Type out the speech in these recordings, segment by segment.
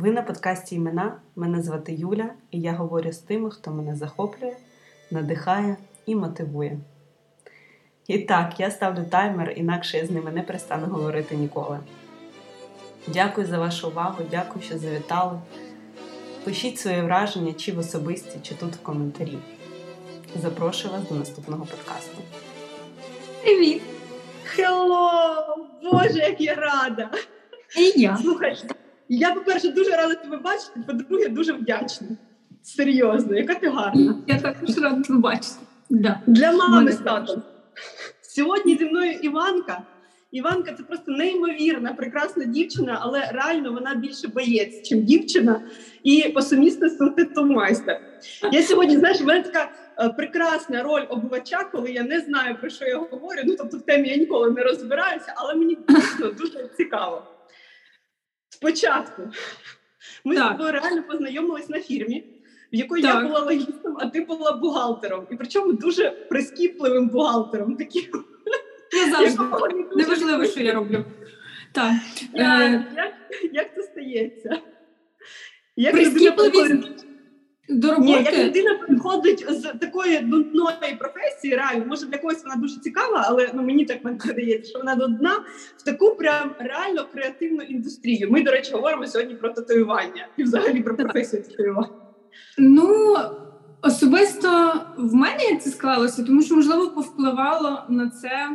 Ви на подкасті «Імена». Мене звати Юля, і я говорю з тими, хто мене захоплює, надихає і мотивує. І так, я ставлю таймер, інакше я з ними не перестану говорити ніколи. Дякую за вашу увагу, дякую, що завітали. Пишіть свої враження, чи в особисті, чи тут в коментарі. Запрошую вас до наступного подкасту. Привіт! Hello! Боже, як я рада! І я. Слухай, я, по-перше, дуже рада тебе бачити, по-друге, дуже вдячна. Серйозно, яка ти гарна. Я також рада тебе бачити. Да. Для мами з татом. Сьогодні зі мною Іванка. Іванка – це просто неймовірна, прекрасна дівчина, але реально вона більше боєць, ніж дівчина. І по сумісництву титомайстер. Я сьогодні, знаєш, в мене така прекрасна роль обувача, коли я не знаю, про що я говорю. Ну, тобто в темі я ніколи не розбираюся, але мені дійсно дуже цікаво. Спочатку. Ми так. З тобою реально познайомились на фірмі, в якій я була логістом, а ти була бухгалтером. І причому дуже прискіпливим бухгалтером. Таким. Я завжди. Неважливо, що я роблю. Так. Як це стається? Як прискіпливість до роботи. Ні, як людина приходить з такої нудної професії, реально, може для когось вона дуже цікава, але ну, мені так здається, що вона до дна, в таку прям реально креативну індустрію. Ми, до речі, говоримо сьогодні про татуювання і взагалі про професію татуювання. Ну, особисто в мене це склалося, тому що, можливо, повпливало на це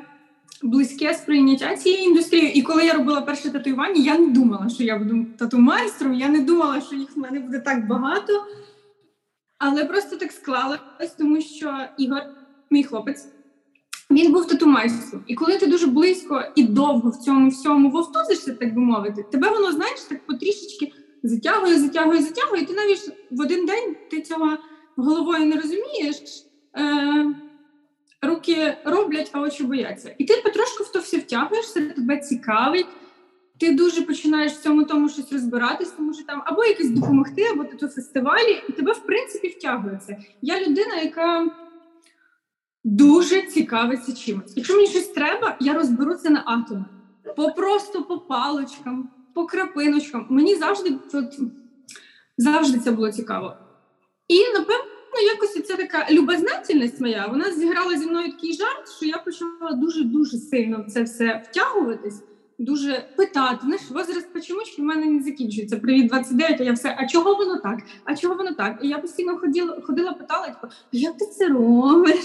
близьке сприйняття цієї індустрії. І коли я робила перше татуювання, я не думала, що я буду тату-майстром, я не думала, що їх в мене буде так багато. Але просто так склалось, тому що Ігор, мій хлопець, він був тату-майстром. І коли ти дуже близько і довго в цьому всьому вовтузишся, так би мовити, тебе воно, знаєш, так потрішечки затягує, і ти навіть в один день ти цього головою не розумієш, руки роблять, а очі бояться. І ти потрошку в то все втягуєшся, тебе цікавить, ти дуже починаєш в цьому тому щось розбиратись, тому що там або якось допомогти, або ти в фестивалі, і тебе, в принципі, втягується. Я людина, яка дуже цікавиться чимось. Якщо мені щось треба, я розберу це на атоми. Просто по паличкам, по крапиночкам. Мені завжди це було цікаво. І, напевно, якось ця така любознательність моя, вона зіграла зі мною такий жарт, що я почала дуже-дуже сильно в це все втягуватись, дуже питати, знаєш, возраст почемучки в мене не закінчується. Привіт, 29, а я все, а чого воно так? А чого воно так? І я постійно ходила, питала, типу, як ти це робиш?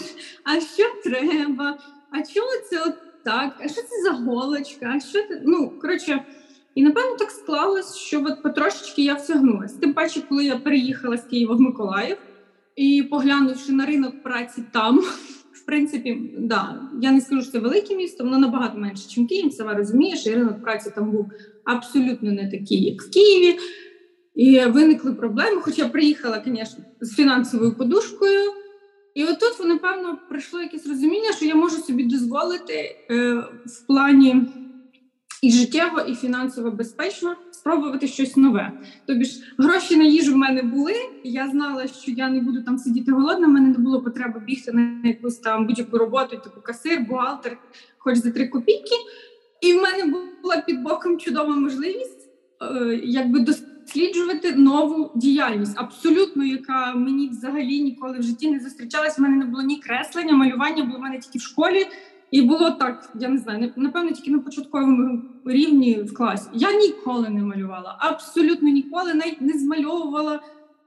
А що треба? А чого це от так? А що це за голочка? А що це? Ну, коротше, і, напевно, так склалось, що от потрошечки я всягнулась. Тим паче, коли я переїхала з Києва в Миколаїв, і поглянувши на ринок праці там, в принципі, да, я не скажу, що це велике місто, воно набагато менше, ніж Київ, сама розумієш, і ринок праці там був абсолютно не такий, як в Києві. І виникли проблеми, хоча приїхала, звісно, з фінансовою подушкою. І отут, напевно, прийшло якесь розуміння, що я можу собі дозволити в плані і життєво, і фінансово безпечно спробувати щось нове. Тобі ж гроші на їжу в мене були, я знала, що я не буду там сидіти голодна, в мене не було потреби бігти на якусь там будь-яку роботу, типу касир, бухгалтер, хоч за 3 копійки. І в мене була під боком чудова можливість якби досліджувати нову діяльність, абсолютно, яка мені взагалі ніколи в житті не зустрічалась. В мене не було ні креслення, малювання, було в мене тільки в школі. І було так, я не знаю, напевно, тільки на початковому рівні в класі. Я ніколи не малювала, абсолютно ніколи, навіть не змальовувала.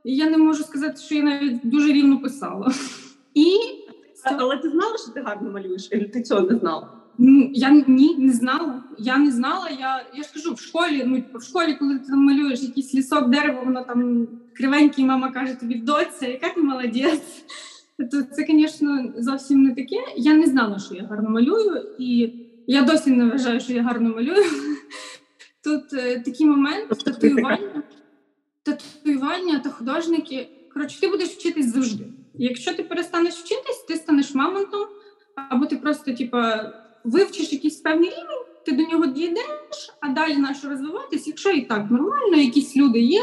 Я не можу сказати, що я навіть дуже рівно писала. Але ти знала, що ти гарно малюєш? Або ти цього не знала? Я не знала. Я ж кажу, в школі, коли ти малюєш якийсь лісок, дерево, воно там кривеньке, і мама каже тобі, доця, яка ти молодець. Це, звісно, зовсім не таке. Я не знала, що я гарно малюю, і я досі не вважаю, що я гарно малюю. Тут такий момент, татуювання та художники. Коротше, ти будеш вчитись завжди. Якщо ти перестанеш вчитись, ти станеш мамонтом, або ти просто, вивчиш якийсь певний рівень, ти до нього дійдеш, а далі нащо розвиватись, якщо і так нормально, якісь люди є.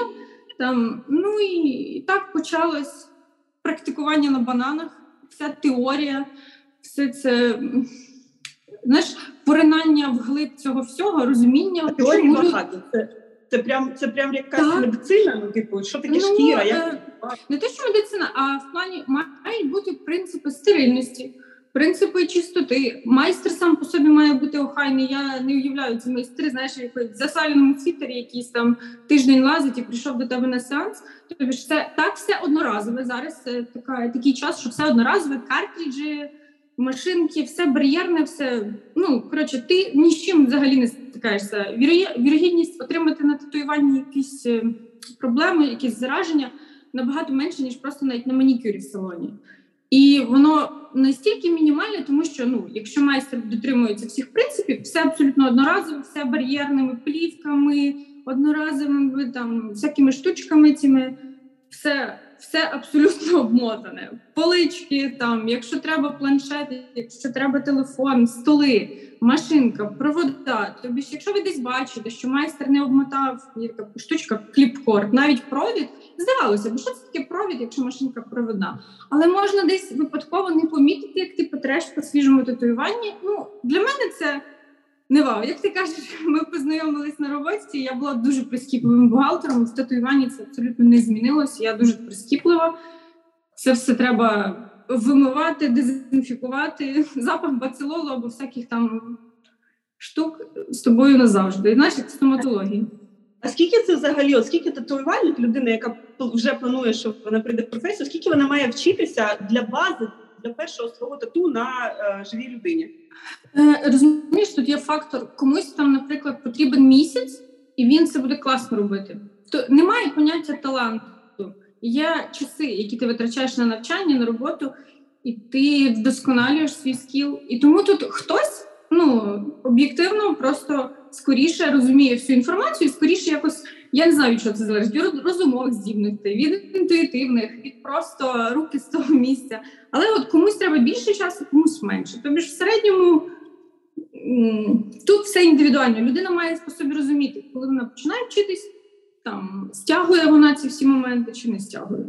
Там, ну і так почалось практикування на бананах, вся теорія, все це, поринання вглиб цього всього, розуміння. Теорії багато. Це Це прям якась медицина, ну типу, що таке шкіра? Не те, що медицина, а в плані мають бути принципи стерильності, принципи чистоти. Майстер сам по собі має бути охайний. Я не уявляю ці майстри, знаєш, якось в засаленому світері якийсь там тиждень лазить і прийшов до тебе на сеанс. Тобто ж це так все одноразове. Зараз такий час, що все одноразове, картриджі, машинки, все бар'єрне, все, коротше, ти ні з чим взагалі не стикаєшся. Вірогідність отримати на татуюванні якісь проблеми, якісь зараження набагато менше, ніж просто навіть на манікюрі в салоні. І воно настільки мінімальне, тому що, якщо майстер дотримується всіх принципів, все абсолютно одноразово, все бар'єрними плівками, одноразовими, там, всякими штучками цими, все абсолютно обмотане. Полички, там, якщо треба планшети, якщо треба телефон, столи, машинка, провода. Тобто, якщо ви десь бачите, що майстер не обмотав, є така штучка, кліпкорд, навіть провід, здавалося б, що це таке провід, якщо машинка проводна. Але можна десь випадково не помітити, як ти потреш по свіжому татуюванні. Для мене це не вау. Як ти кажеш, ми познайомились на роботі, я була дуже прискіпливим бухгалтером, в татуюванні це абсолютно не змінилось, я дуже прискіплива. Це все треба вимивати, дезінфікувати, запах бацилолу або всяких там штук з тобою назавжди. Знаєш, як в стоматології. А скільки це взагалі, скільки татуювальник, людина, яка вже планує, що вона прийде в професію, скільки вона має вчитися для бази, для першого свого тату на живій людині? Розумієш, тут є фактор. Комусь там, наприклад, потрібен місяць, і він це буде класно робити. То немає поняття таланту. Є часи, які ти витрачаєш на навчання, на роботу, і ти вдосконалюєш свій скіл. І тому тут хтось, об'єктивно, просто скоріше розуміє всю інформацію, скоріше якось, я не знаю, від чого це залежить, від розумових здібностей, від інтуїтивних, від просто руки з того місця. Але от комусь треба більше часу, комусь менше. Тобто в середньому тут все індивідуально. Людина має по собі розуміти, коли вона починає вчитись, там, стягує вона ці всі моменти чи не стягує.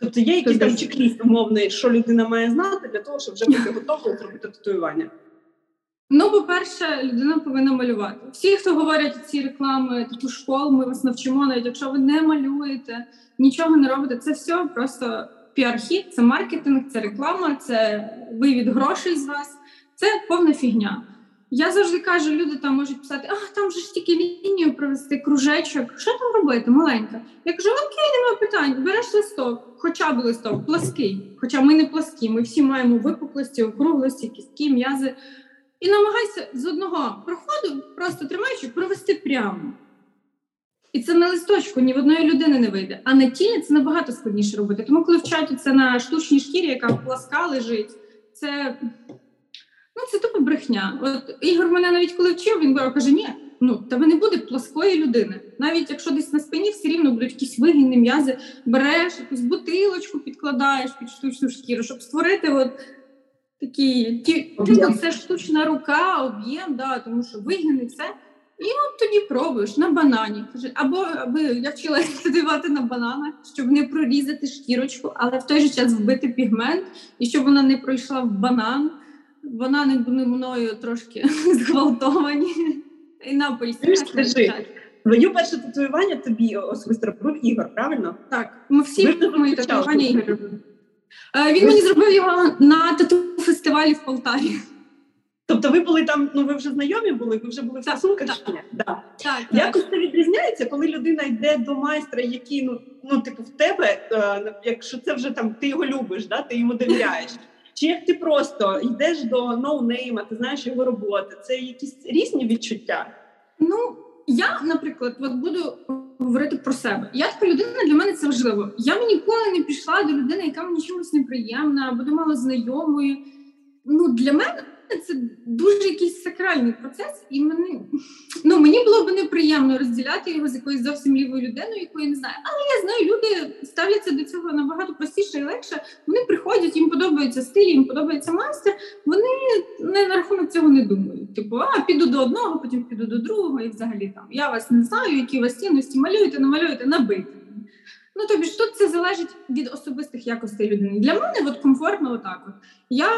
Тобто є якийсь там чек-ліст умовний, що людина має знати для того, щоб вже бути готовою зробити татуювання? По-перше, людина повинна малювати. Всі, хто говорять ці реклами, тату школ, ми вас навчимо, навіть якщо ви не малюєте, нічого не робите, це все просто піар-хід, це маркетинг, це реклама, це вивід грошей з вас, це повна фігня. Я завжди кажу, люди там можуть писати, там же ж тільки лінію провести, кружечок, що там робити, маленька? Я кажу, окей, нема питань, береш листок, хоча б листок, плаский, хоча ми не пласкі, ми всі маємо випуклості, округлості, кістки, м'язи. І намагайся з одного проходу, просто тримаючи, провести прямо. І це на листочку ні в одної людини не вийде. А на тілі це набагато складніше робити. Тому коли вчать це на штучній шкірі, яка пласка лежить, це, це тупо брехня. От Ігор мене навіть коли вчив, він каже, ні, тебе не буде плоскої людини. Навіть якщо десь на спині, все рівно будуть якісь вигінні м'язи. Береш, якусь бутилочку підкладаєш під штучну шкіру, щоб створити це штучна рука, об'єм, да, тому що вигини все. І тоді пробуєш на банані. Або я вчилася татуювати на бананах, щоб не прорізати шкірочку, але в той же час вбити пігмент, і щоб вона не пройшла в банан. Банани були мною трошки зґвалтовані. І на апельсинах. Скажи, твоє перше татуювання тобі особисто робив Ігор, правильно? Так, ми всі мої татуювання Ігор робили. Він мені зробив його на тату-фестивалі в Полтаві. Тобто ви були там, ви вже знайомі були, ви вже були в стосунках? Так. Якось це відрізняється, коли людина йде до майстра, який, в тебе, якщо це вже там, ти його любиш, да, ти йому довіряєш. Чи як ти просто йдеш до ноунейма, ти знаєш його роботи, це якісь різні відчуття? Я, наприклад, буду говорити про себе. Я така людина, для мене це важливо. Я ніколи не пішла до людини, яка мені чимось неприємна, або до малознайомої. Для мене це дуже якийсь сакральний процес, і мені було б неприємно розділяти його з якоюсь зовсім лівою людиною, яку я не знаю. Але я знаю, люди ставляться до цього набагато простіше і легше. Вони приходять, їм подобається стиль, їм подобається майстер, вони на рахунок цього не думають. Піду до одного, потім піду до другого, і взагалі там, я вас не знаю, які у вас цінності, малюєте, не малюєте, набийте. Тобі ж тут це залежить від особистих якостей людини. Для мене комфортно отак. Я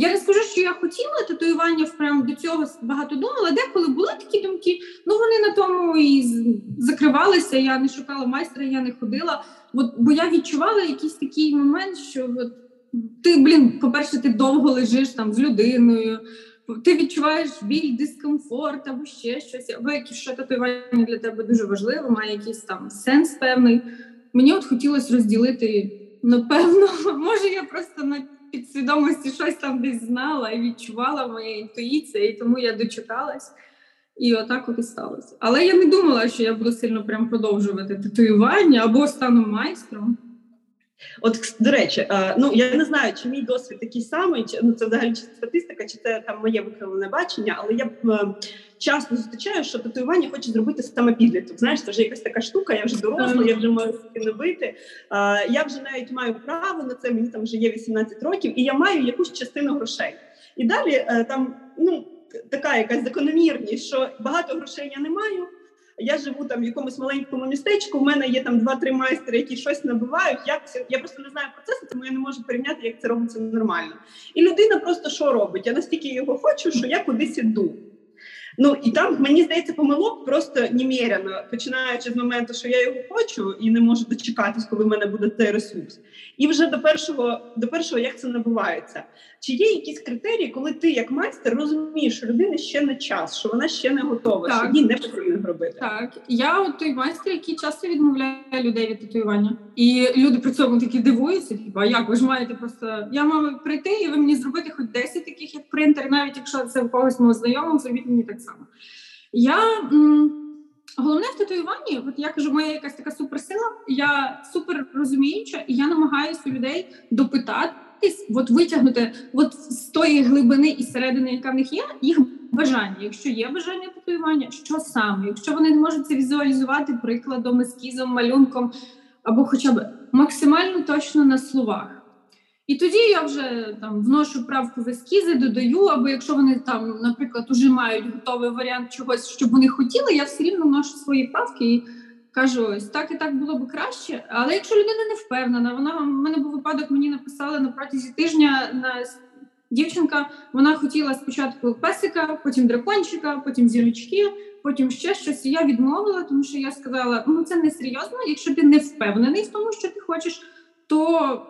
Я не скажу, що я хотіла татуювання, прям до цього багато думала. Деколи були такі думки, ну вони на тому і закривалися, я не шукала майстра, я не ходила. От, бо я відчувала якийсь такий момент, що от, ти, по-перше, ти довго лежиш там з людиною, ти відчуваєш біль, дискомфорт або ще щось, або якесь татуювання для тебе дуже важливе, має якийсь там сенс певний. Мені от хотілося розділити, напевно, може я просто на підсвідомості щось там десь знала і відчувала, моя інтуїція, і тому я дочекалась. І отак от і сталося. Але я не думала, що я буду сильно прям продовжувати татуювання або стану майстром. От, до речі, ну я не знаю, чи мій досвід такий самий, чи, ну це взагалі чи статистика, чи це там моє викривлене бачення, але я часто зустрічаю, що татуювання хоче зробити саме підліток. Знаєш, це вже якась така штука, я вже доросла, я вже маю встановити, я вже навіть маю право на це, мені там вже є 18 років, і я маю якусь частину грошей. І далі там, ну, така якась закономірність, що багато грошей я не маю, я живу там в якомусь маленькому містечку, в мене є там 2-3 майстри, які щось набивають, я просто не знаю процесу, тому я не можу порівняти, як це робиться нормально. І людина просто що робить? Я настільки його хочу, що я кудись іду. Ну, і там, мені здається, помилок просто немеряно, починаючи з моменту, що я його хочу і не можу дочекатись, коли в мене буде цей ресурс. І вже до першого як це набувається. Чи є якісь критерії, коли ти, як майстер, розумієш, що людина ще не час, що вона ще не готова, так, що їй не потрібно робити? Так. Я от той майстер, який часто відмовляє людей від татуювання. І люди при цьому такі дивуються, хіба як, ви ж маєте просто... Я маю прийти, і ви мені зробите хоч 10 таких, як принтер, навіть якщо це в когось мого знайомого, зробіть мені так само. Головне в татуюванні, от я кажу, моя якась така суперсила, я супер розуміюча, і я намагаюся у людей допитатись, от витягнути от з тої глибини і середини, яка в них є, їх бажання. Якщо є бажання татуювання, що саме? Якщо вони не можуть це візуалізувати прикладом, ескізом, малюнком, або хоча б максимально точно на словах. І тоді я вже там вношу правку в ескізи, додаю, або якщо вони там, наприклад, уже мають готовий варіант чогось, що вони хотіли, я все рівно вношу свої правки і кажу, ось так і так було б краще. Але якщо людина не впевнена, в мене був випадок, мені написали на протязі тижня дівчинка, вона хотіла спочатку песика, потім дракончика, потім зірочки, потім ще щось, і я відмовила, тому що я сказала, ну це не серйозно, якщо ти не впевнений в тому, що ти хочеш, то...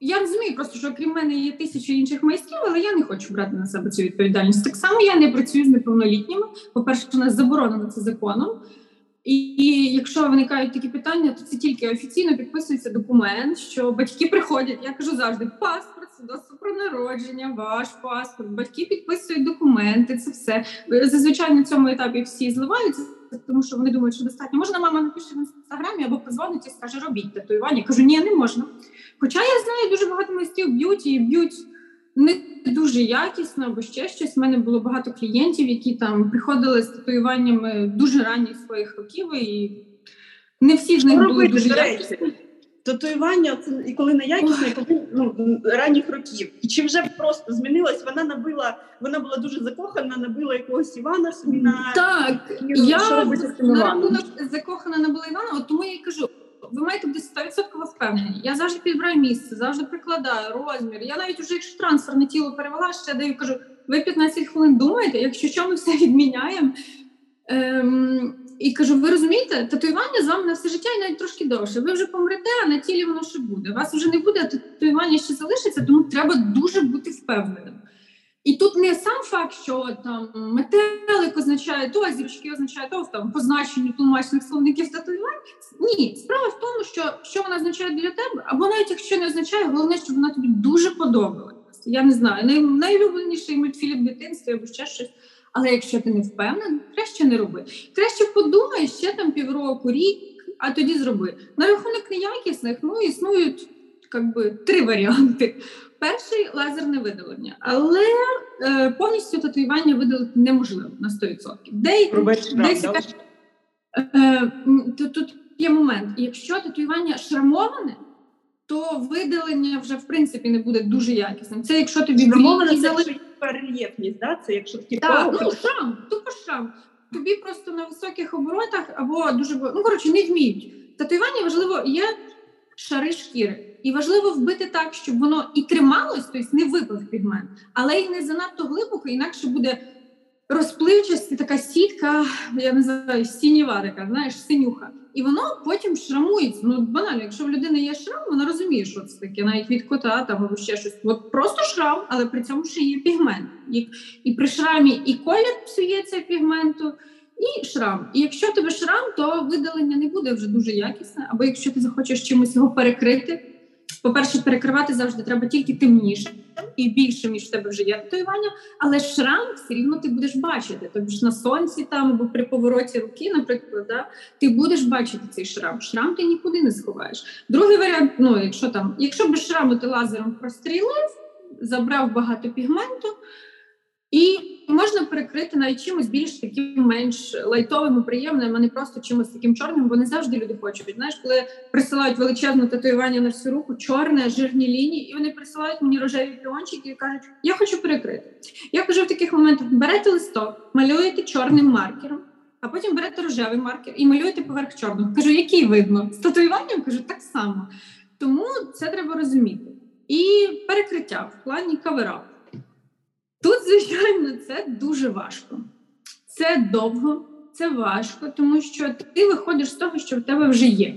Я розумію просто, що крім мене є тисячі інших майстрів, але я не хочу брати на себе цю відповідальність. Так само я не працюю з неповнолітніми. По-перше, у нас заборонено це законом. І якщо виникають такі питання, то це тільки офіційно підписується документ, що батьки приходять, я кажу завжди, паспорт, свідоцтво про народження, ваш паспорт, батьки підписують документи, це все. Зазвичай на цьому етапі всі зливаються, тому що вони думають, що достатньо. Можна мама напише в інстаграмі або позвонить і скаже, робіть татуювання. Я кажу, ні, не можна. Хоча я знаю, дуже багато майстрів б'ють і б'ють не дуже якісно або ще щось. У мене було багато клієнтів, які там приходили з татуюваннями дуже ранніх своїх років, і не всі з них були дуже якісні. Татуювання, це і коли неякісне, і коли ранніх років. І чи вже просто змінилась, вона була дуже закохана, набила якогось Івана собі на... Так, закохана набила Івана, от тому я й кажу, ви маєте бути 100% впевнені. Я завжди підбираю місце, завжди прикладаю розмір. Я навіть уже, якщо трансфер на тіло перевела, ще даю, кажу, ви 15 хвилин думаєте, якщо що, ми все відміняємо. І кажу, ви розумієте, татуювання з вами на все життя і навіть трошки довше. Ви вже помрете, а на тілі воно ще буде. Вас вже не буде, а татуювання ще залишиться, тому треба дуже бути впевненим. І тут не сам факт, що там метелик означає то, а зірочки означає то, там, по значенню тлумачних словників татуювань. Ні, справа в тому, що вона означає для тебе, або навіть якщо не означає, головне, щоб вона тобі дуже подобалася. Я не знаю, найулюбленіший мультфільм дитинства або ще щось. Але якщо ти не впевнений, краще не роби. Краще подумай ще там півроку, рік, а тоді зроби. На рахунок неякісних, існують три варіанти. Перший – лазерне видалення. Але повністю татуювання видалити неможливо на 100%. Тут є момент. Якщо татуювання шрамоване, то видалення вже, в принципі, не буде дуже якісним. Це якщо тобі... Шрамоване – це вже рельєфність, да? Це якщо такі... Так, шрам, тупо шрам. Тобі просто на високих оборотах або дуже... коротше, не вміють. Татуювання, важливо, є... шари шкіри. І важливо вбити так, щоб воно і трималось, тобто не виплив пігмент, але й не занадто глибоко, інакше буде розпливчасть, така сітка, я називаю сінєва така, знаєш, синюха. І воно потім шрамується. Ну, банально, якщо в людини є шрам, вона розуміє, що це таке, навіть від кота, там, ще щось. От просто шрам, але при цьому ще є пігмент. І при шрамі і колір псується пігменту, і шрам. І якщо тебе шрам, то видалення не буде вже дуже якісне. Або якщо ти захочеш чимось його перекрити, по-перше, перекривати завжди треба тільки темніше і більше, ніж в тебе вже є татуювання, але шрам все рівно ти будеш бачити. Тобто на сонці там або при повороті руки, наприклад, да, ти будеш бачити цей шрам. Шрам ти нікуди не сховаєш. Другий варіант, ну, якщо без шраму ти лазером прострілив, забрав багато пігменту, і можна перекрити навіть чимось більш таким менш лайтовим і приємним, а не просто чимось таким чорним, бо не завжди люди хочуть. Знаєш, коли присилають величезне татуювання на всю руку, чорне, жирні лінії, і вони присилають мені рожеві піончики і кажуть, я хочу перекрити. Я кажу в таких моментах, берете листок, малюєте чорним маркером, а потім берете рожевий маркер і малюєте поверх чорного. Кажу, який видно? З татуюванням кажу, так само. Тому це треба розуміти. І перекриття в плані кавера. Тут, звичайно, це дуже важко. Це довго, це важко, тому що ти виходиш з того, що в тебе вже є.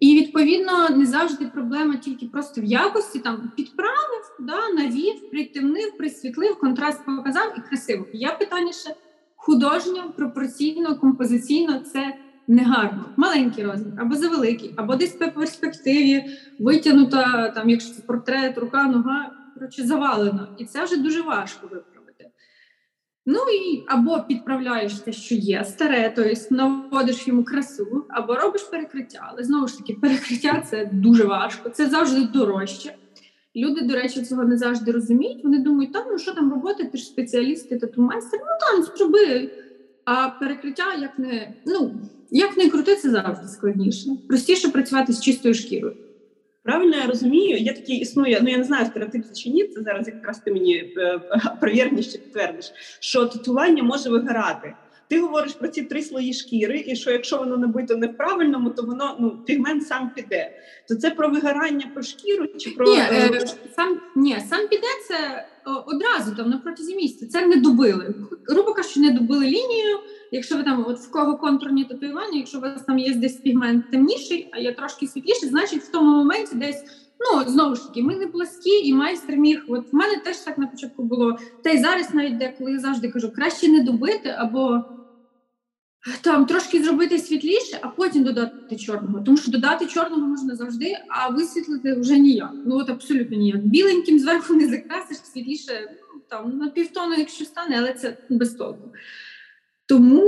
І, відповідно, не завжди проблема тільки просто в якості, там, підправив, да, навів, притемнив, присвітлив, контраст показав і красиво. Я питання ще художньо, пропорційно, композиційно – це негарно. Маленький розмір, або завеликий, або десь по перспективі, витягнута, там, якщо це портрет, рука, нога. Коротше, завалено. І це вже дуже важко виправити. Ну, і або підправляєш те, що є старе, тобто наводиш йому красу, або робиш перекриття. Але, знову ж таки, перекриття – це дуже важко. Це завжди дорожче. Люди, до речі, цього не завжди розуміють. Вони думають, так, ну що там роботи, ти ж спеціаліст, ти тату-майстер. Ну, там, зроби. А перекриття, як не крути, це завжди складніше. Простіше працювати з чистою шкірою. Правильно я розумію, є такий існує, я не знаю, стереотип чи ні, це зараз якраз ти мені перевіриш чи підтвердиш, що татування може вигорати. Ти говориш про ці 3 слої шкіри, і що якщо воно набито неправильному, то воно, пігмент сам піде. То це про вигорання, про шкіру чи про... Ні, сам піде це одразу, там, на протязі місяця. Це не добили. Грубо кажучи, не добили лінію. Якщо ви там, в кого контурні татуювання, якщо у вас там є десь пігмент темніший, а я трошки світліший, значить в тому моменті десь, знову ж таки, ми не пласкі, і майстер міг, в мене теж так на початку було, та й зараз навіть деколи я завжди кажу, краще не добити, або там трошки зробити світліше, а потім додати чорного, тому що додати чорного можна завжди, а висвітлити вже ніяк, абсолютно ніяк. Біленьким зверху не закрасиш, світліше, на півтону, якщо стане, але це без толку. Тому,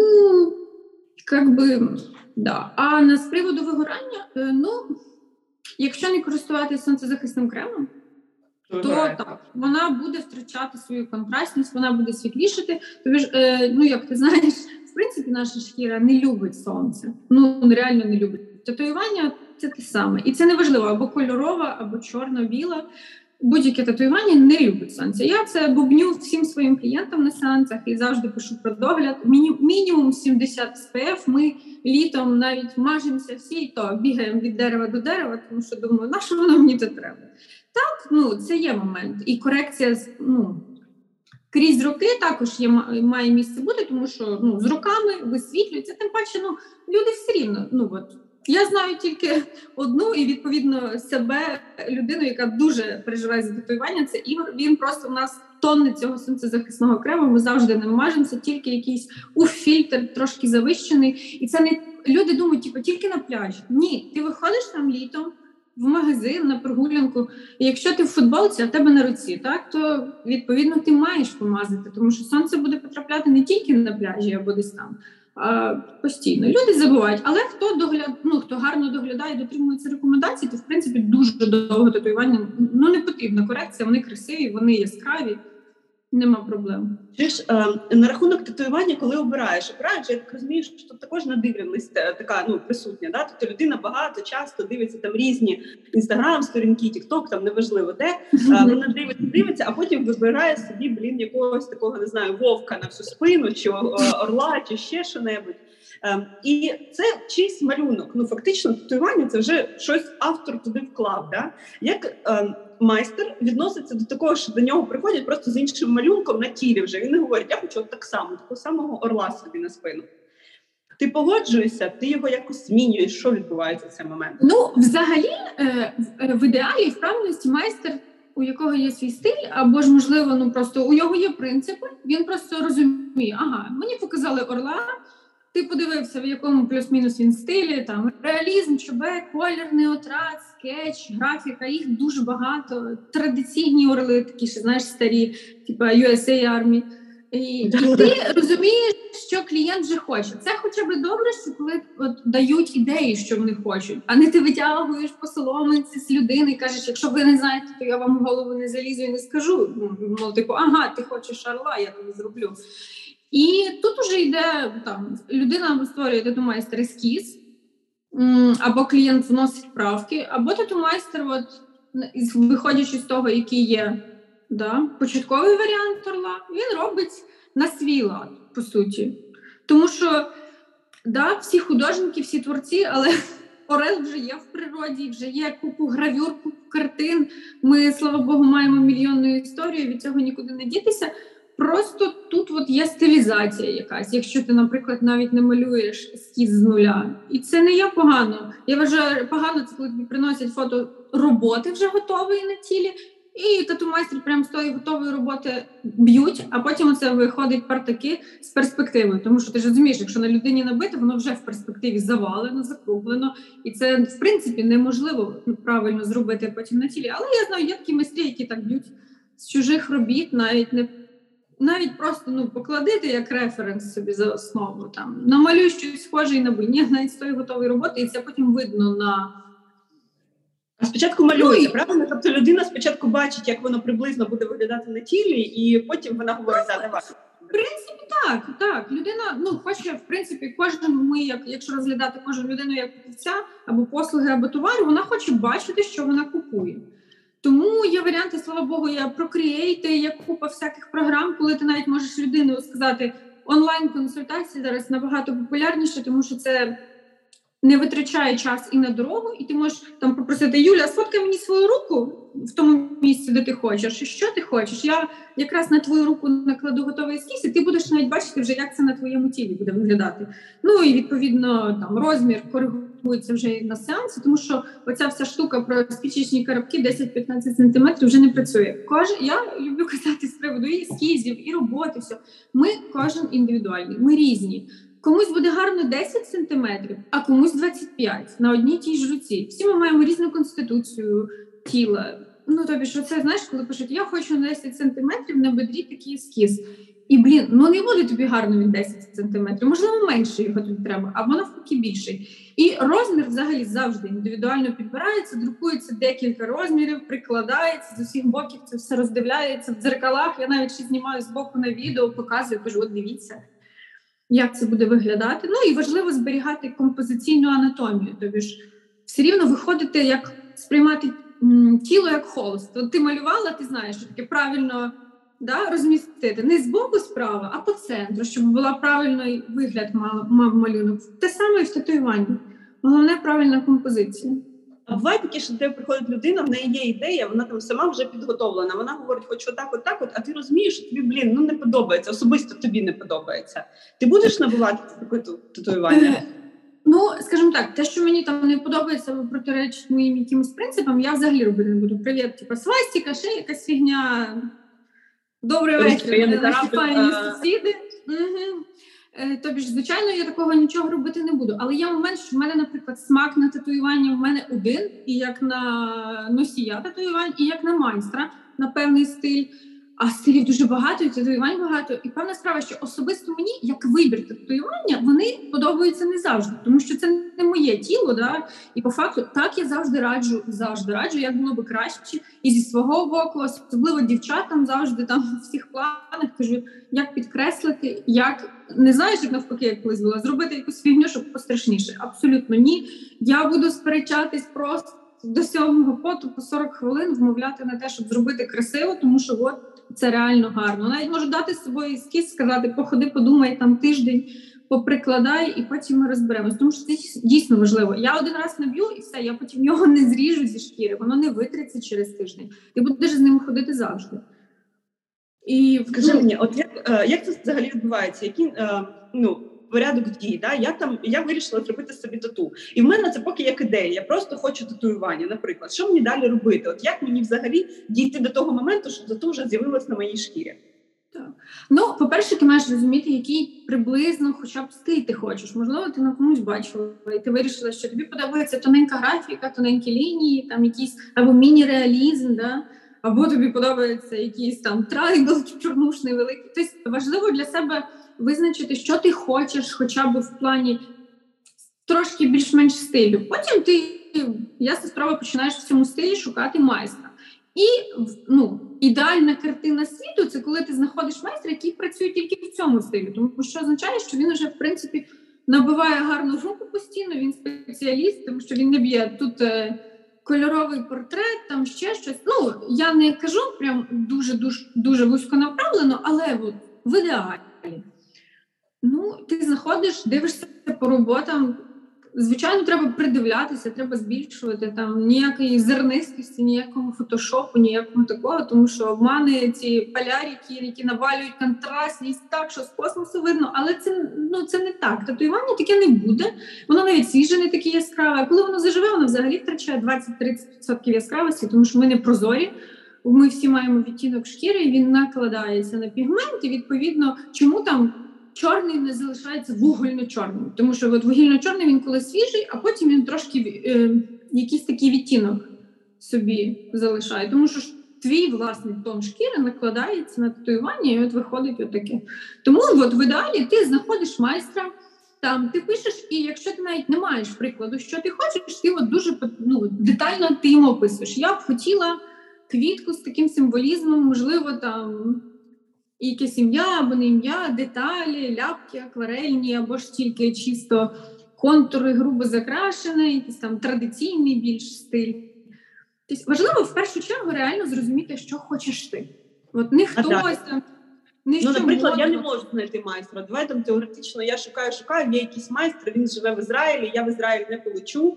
да. А з приводу вигорання, якщо не користуватися сонцезахисним кремом, то так, вона буде втрачати свою контрастність, вона буде світлішати. Тобі ж, як ти знаєш, в принципі, наша шкіра не любить сонце. Реально не любить. Татуювання – це те саме. І це неважливо, або кольорова, або чорно-біла. Будь-яке татуювання не любить сонця. Я це бубню всім своїм клієнтам на сеансах і завжди пишу про догляд. Мінімум 70 SPF. Ми літом навіть мажемося всі, і то бігаємо від дерева до дерева, тому що думаю, на що воно мені це треба? Так, це є момент. І корекція, крізь роки також має місце бути, тому що, з роками висвітлюється. Тим паче, люди все рівно, я знаю тільки одну і, відповідно, себе, людину, яка дуже переживає за татуювання, це Ігор. Він просто в нас тонне цього сонцезахисного крему, ми завжди не мажемося, тільки якийсь уфільтр трошки завищений. І це не... Люди думають, тільки на пляжі. Ні, ти виходиш там літом в магазин, на прогулянку, і якщо ти в футболці, а в тебе на руці, так, то, відповідно, ти маєш помазати, тому що сонце буде потрапляти не тільки на пляжі або десь там, постійно. Люди забувають, але хто гарно доглядає, дотримується рекомендацій, то, в принципі, дуже довго татуювання, не потрібна корекція, вони красиві, вони яскраві, нема проблем. Ти ж на рахунок татуювання, коли обираєш, я так розумію, що тут також надивленість така, присутня, да? Тобто людина багато, часто дивиться там різні інстаграм-сторінки, тік-ток, там неважливо де, вона дивиться, а потім вибирає собі, якогось такого, не знаю, вовка на всю спину, чи орла, чи ще що-небудь. І це чийсь малюнок. Ну, фактично, татуювання – це вже щось автор туди вклав. Да? Як майстер відноситься до такого, що до нього приходять просто з іншим малюнком на тілі вже. Він не говорить, я хочу так само, такого самого орла собі на спину. Ти погоджуєшся, ти його якось змінюєш. Що відбувається в цей момент? Ну, взагалі, в ідеалі, в правильності майстер, у якого є свій стиль, або ж, можливо, ну просто у нього є принципи, він просто розуміє, ага, мені показали орла, ти подивився, в якому плюс-мінус він стилі, там, реалізм, чобе, колір, неотрат, скетч, графіка, їх дуже багато, традиційні орли, такі, що, знаєш, старі, типу USA Army, і ти розумієш, що клієнт вже хоче. Це хоча б добре, що коли от, дають ідеї, що вони хочуть, а не ти витягуєш по соломинці з людини і кажеш, якщо ви не знаєте, то я вам в голову не залізу і не скажу. Мол, типу, ага, ти хочеш орла, я тобі зроблю. І тут уже йде, там, людина створює тату-майстер ескіз, або клієнт вносить правки, або тату-майстер, от, виходячи з того, який є початковий варіант орла, він робить на свій лад, по суті. Тому що, всі художники, всі творці, але орел вже є в природі, вже є купу гравюр, купу картин. Ми, слава Богу, маємо мільйонну історію, від цього нікуди не дітися. Просто тут от є стилізація якась, якщо ти, наприклад, навіть не малюєш ескіз з нуля. І це не є погано. Я вважаю, погано це, коли приносять фото роботи вже готової на тілі, і тату-майстер прямо з тої готової роботи б'ють, а потім оце виходить партаки з перспективи. Тому що ти ж розумієш, якщо на людині набито, воно вже в перспективі завалено, закруглено. І це, в принципі, неможливо правильно зробити потім на тілі. Але я знаю, є такі майстри, які так б'ють з чужих робіт, навіть просто покладити як референс собі за основу. Там, намалюй щось схоже і набий. Ні, навіть з тої готової роботи, і це потім видно на... А спочатку малюється, правильно? Тобто людина спочатку бачить, як воно приблизно буде виглядати на тілі, і потім вона говорить, давай. В принципі, так. Людина, хоче, в принципі, якщо розглядати кожну людину як покупця, або послуги, або товару, вона хоче бачити, що вона купує. Тому є варіанти, слава Богу, є Procreate, є купа всяких програм, коли ти навіть можеш людину сказати, онлайн-консультації зараз набагато популярніше, тому що це... не витрачає час і на дорогу, і ти можеш там попросити, Юля, сфоткай мені свою руку в тому місці, де ти хочеш, і що ти хочеш. Я якраз на твою руку накладу готовий ескіз, і ти будеш навіть бачити вже, як це на твоєму тілі буде виглядати. І, відповідно, там розмір коригується вже на сеансі, тому що оця вся штука про спічечні коробки 10-15 сантиметрів вже не працює. Я люблю казати з приводу і ескізів, і роботи, все. Ми кожен індивідуальний, ми різні. Комусь буде гарно 10 сантиметрів, а комусь 25 на одній тій ж руці. Всі ми маємо різну конституцію тіла. Це, знаєш, коли пишуть, я хочу на 10 сантиметрів на бедрі такий ескіз. І, не буде тобі гарно від 10 сантиметрів. Можливо, менше його тобі треба, або навпаки більший. І розмір взагалі завжди індивідуально підбирається, друкується декілька розмірів, прикладається з усіх боків, це все роздивляється в дзеркалах. Я навіть ще знімаю з боку на відео, показую, кажу, от дивіться, як це буде виглядати. І важливо зберігати композиційну анатомію. Тобі ж все рівно виходити, як сприймати тіло як холст. От ти малювала, ти знаєш, що таке правильно розмістити. Не з боку справа, а по центру, щоб була правильний вигляд мав малюнок. Те саме і в татуюванні. Головне – правильна композиція. А буває таке, що де приходить людина, в неї є ідея, вона там сама вже підготовлена. Вона говорить, хочу отак, а ти розумієш, що тобі, не подобається, особисто тобі не подобається. Ти будеш набувати таке татуювання? Скажімо так, те, що мені там не подобається, або протиречить моїм якимось принципам, я взагалі робити не буду. Привіт, свастіка, ще якась фігня. Добрий вечір, наші файні сусіди. Тобі ж, звичайно, я такого нічого робити не буду. Але є момент, що в мене, наприклад, смак на татуювання в мене один, і як на носія татуювань, і як на майстра, на певний стиль. А стилів дуже багато, і татуювань багато. І певна справа, що особисто мені, як вибір татуювання, вони подобаються не завжди. Тому що це не моє тіло, і по факту так я завжди раджу, як було би краще. І зі свого боку, особливо дівчатам завжди там в всіх планах, кажу, як підкреслити, як... Не знаєш, як навпаки, як колись була, зробити якусь фігню, щоб пострашніше. Абсолютно ні. Я буду сперечатись просто до сьомого поту по 40 хвилин вмовляти на те, щоб зробити красиво, тому що от це реально гарно. Навіть можу дати з собою ескіз, сказати, походи, подумай там тиждень, поприкладай, і потім ми розберемось. Тому що це дійсно важливо. Я один раз наб'ю, і все, я потім його не зріжу зі шкіри, воно не витриться через тиждень. Ти будеш з ним ходити завжди. І скажи мені, от як це взагалі відбувається? Який, порядок дій, да? Я вирішила зробити собі тату. І в мене це поки як ідея. Я просто хочу татуювання, наприклад. Що мені далі робити? От як мені взагалі дійти до того моменту, що тату вже з'явилось на моїй шкірі? Так. Ну, по-перше, ти маєш розуміти, який приблизно хоча б стиль ти хочеш. Можливо, ти на комусь бачила, і ти вирішила, що тобі подобається тоненька графіка, тоненькі лінії, там якийсь або міні-реалізм, да? Або тобі подобається якийсь там трайбл чорнушний великий. Тобто важливо для себе визначити, що ти хочеш хоча б в плані трошки більш-менш стилю. Потім ти, ясна справа, починаєш в цьому стилі шукати майстра. І ідеальна картина світу – це коли ти знаходиш майстра, який працює тільки в цьому стилі. Тому що означає, що він вже, в принципі, набиває гарну руку постійно, він спеціаліст, тому що він не б'є тут кольоровий портрет, там ще щось. Ну, я не кажу прям дуже-дуже вузьконаправлено, але в ідеалі. Ти заходиш, дивишся по роботам. Звичайно, треба придивлятися, треба збільшувати, там ніякої зернистості, ніякого фотошопу, ніякого такого, тому що обмани ці полярики, які навалюють контрастність так, що з космосу видно, але це не так. Татуювання таке не буде, воно навіть свіже не таке яскраве, а коли воно заживе, воно взагалі втрачає 20-30% яскравості, тому що ми не прозорі. Ми всі маємо відтінок шкіри, і він накладається на пігмент, і відповідно, чому там чорний не залишається вугільно-чорним. Тому що вугільно-чорний він коли свіжий, а потім він трошки якийсь такий відтінок собі залишає. Тому що твій власний тон шкіри накладається на татуювання, і виходить отаке. Тому в ідеалі ти знаходиш майстра, там ти пишеш, і якщо ти навіть не маєш прикладу, що ти хочеш, ти дуже детально ти йому описуєш. Я б хотіла квітку з таким символізмом, можливо, там якесь ім'я або не ім'я, деталі, ляпки, акварельні, або ж тільки чисто контури грубо закрашені, якийсь там традиційний більш стиль. Тобто важливо в першу чергу реально зрозуміти, що хочеш ти. От не хтось там, не що. Наприклад, я не можу знайти майстра. Давай там теоретично я шукаю, є якийсь майстер, він живе в Ізраїлі, я в Ізраїль не полечу.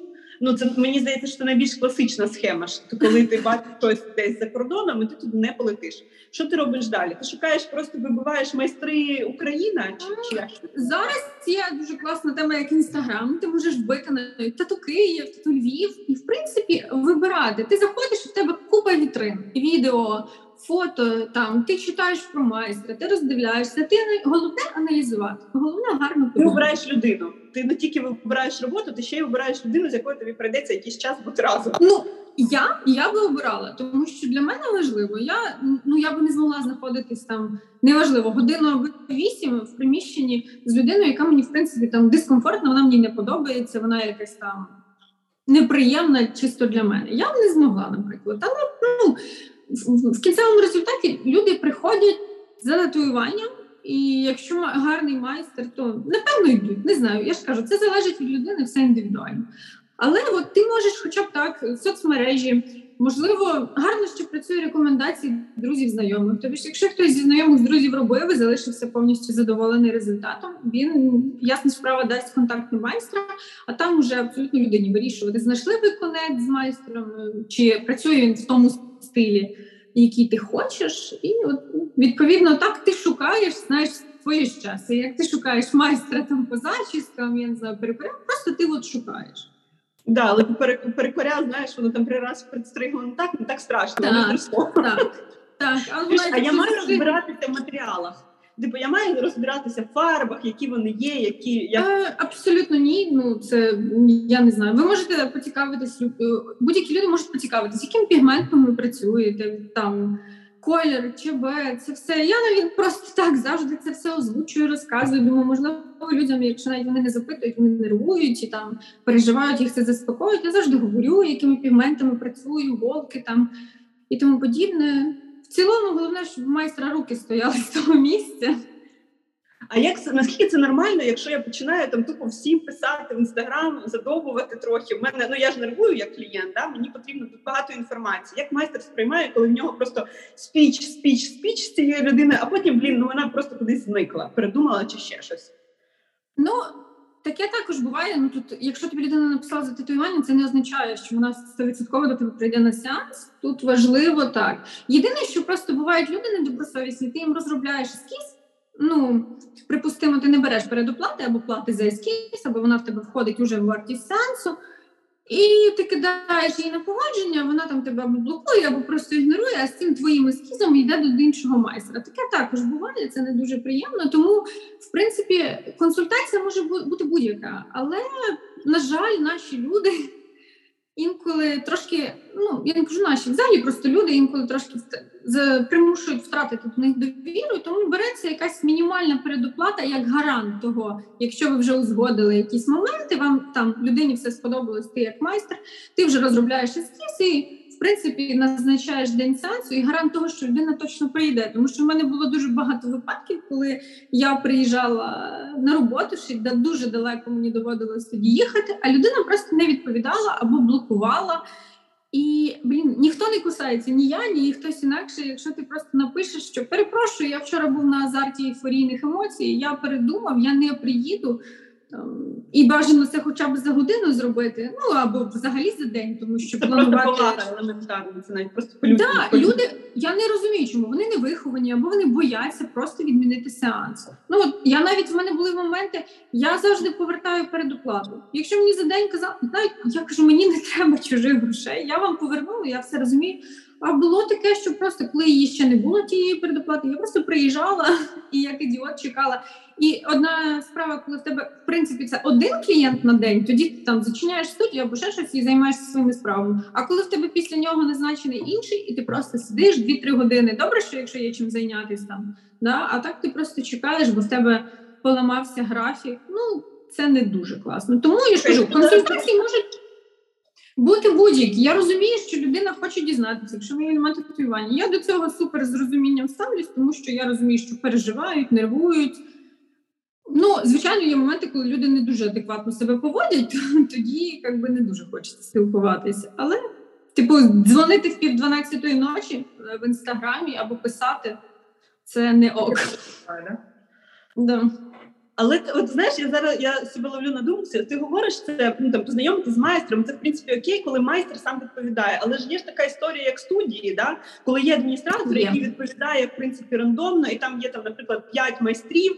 Це, мені здається, що це найбільш класична схема, що коли ти бачиш щось десь за кордоном, і ти туди не полетиш. Що ти робиш далі? Ти шукаєш, просто вибиваєш майстри Україна? Чи зараз є дуже класна тема, як Інстаграм. Ти можеш вбити на тату Київ, тату Львів. І, в принципі, вибирати. Ти заходиш, в тебе купа вітрин, відео, фото, там, ти читаєш про майстра, ти роздивляєшся, ти головне аналізувати, головне гарно. Ти вибираєш людину. Ти не тільки вибираєш роботу, ти ще й вибираєш людину, з якою тобі прийдеться якийсь час бути разом. Я би обирала, тому що для мене важливо, я би не змогла знаходитись там, неважливо, годину або 8 в приміщенні з людиною, яка мені, в принципі, там дискомфортна, вона мені не подобається, вона якась там неприємна чисто для мене. Я б не змогла, наприклад. Але, в кінцевому результаті люди приходять за татуюванням, і якщо гарний майстер, то, напевно, йдуть. Не знаю, я ж кажу, це залежить від людини, все індивідуально. Але ти можеш хоча б так, в соцмережі, можливо, гарно ще працює рекомендації друзів-знайомих. Тобто, якщо хтось зі знайомих з друзів робив і залишився повністю задоволений результатом, він, ясна справа, дасть контакт на майстра, а там уже абсолютно людині вирішувати, знайшли ви конект з майстром, чи працює він в тому стилі, який ти хочеш, і відповідно так ти шукаєш, знаєш, свої щаси. Як ти шукаєш майстра там по зачіскам, я не знаю, перекоря, просто ти шукаєш. Да, але перекоря, знаєш, воно там 3 рази підстригло, не так страшно. Так. А я маю розбиратися в матеріалах. Я маю розбиратися в фарбах, які вони є, Абсолютно ні, це, я не знаю. Ви можете поцікавитись, будь-які люди можуть поцікавитись, яким пігментом ви працюєте, там, колір, ЧБ, це все. Я навіть просто так завжди це все озвучую, розказую. Думаю, можливо, людям, якщо навіть вони не запитують, вони нервують і там переживають, їх це заспокоюють. Я завжди говорю, якими пігментами працюю, голки там і тому подібне. В цілому, головне, щоб майстра руки стояли з того місця. А наскільки це нормально, якщо я починаю там тупо всім писати в Інстаграм, задовбувати трохи? В мене, я ж нервую як клієнт, да? Мені потрібно тут багато інформації. Як майстер сприймає, коли в нього просто спіч з цієї людини, а потім, вона просто кудись зникла, передумала чи ще щось? Ну, таке також буває. Ну, тут, якщо тобі людина написала за татуювання, це не означає, що вона 100% до тебе прийде на сеанс. Тут важливо так. Єдине, що просто бувають люди недобросовісні, ти їм розробляєш ескіз. Ну, припустимо, ти не береш передоплати або плати за ескіз, або вона в тебе входить уже в вартість сеансу. І ти кидаєш її на погодження, вона там тебе або блокує, або просто ігнорує, а з цим твоїм ескізом йде до іншого майстра. Таке також буває, це не дуже приємно. Тому, в принципі, консультація може бути будь-яка. Але, на жаль, наші люди інколи трошки, ну, я не кажу наші, взагалі просто люди інколи трошки примушують втратити до них довіру, тому береться якась мінімальна передоплата як гарант того, якщо ви вже узгодили якісь моменти, вам там людині все сподобалось, ти як майстер, ти вже розробляєш ескіз і, в принципі, назначаєш день сеансу і гарант того, що людина точно прийде. Тому що в мене було дуже багато випадків, коли я приїжджала на роботу, ще дуже далеко мені доводилось тоді їхати, а людина просто не відповідала або блокувала. І, ніхто не кусається, ні я, ні хтось інакше, якщо ти просто напишеш, що перепрошую, я вчора був на азарті ейфорійних емоцій, я передумав, я не приїду, і бажано це хоча б за годину зробити, ну, або взагалі за день, тому що це планувати... Просто повага елементарна, це навіть просто полюбити. Так, люди, я не розумію, чому, вони не виховані, або вони бояться просто відмінити сеанс. Ну, от, я навіть, в мене були моменти, я завжди повертаю передоплату. Якщо мені за день казали, навіть, я кажу, мені не треба чужих грошей, я вам повернула, я все розумію. А було таке, що просто, коли її ще не було тієї передоплати, я просто приїжджала і як ідіот чекала. І одна справа, коли в тебе, в принципі, це один клієнт на день, тоді ти там зачиняєш студію або ще щось і займаєшся своїми справами. А коли в тебе після нього назначений інший, і ти просто сидиш 2-3 години. Добре, що якщо є чим зайнятися там, да? А так ти просто чекаєш, бо в тебе поламався графік. Ну, це не дуже класно. Тому, я ж кажу, консультації можуть... бути будь-які. Я розумію, що людина хоче дізнатися, якщо в неї немає татуювання. Я до цього супер з розумінням ставлюсь, тому що я розумію, що переживають, нервують. Ну, звичайно, є моменти, коли люди не дуже адекватно себе поводять, тоді якби не дуже хочеться спілкуватися. Але, типу, дзвонити в 11:30 ночі в Інстаграмі або писати – це не ок. Да. Але, от, знаєш, я себе ловлю на думці, ти говориш це, ну, там, познайомитися з майстром, це, в принципі, окей, коли майстер сам відповідає. Але ж є ж така історія, як студії, да? Коли є адміністратор, який відповідає, в принципі, рандомно, і там є, там, наприклад, 5 майстрів.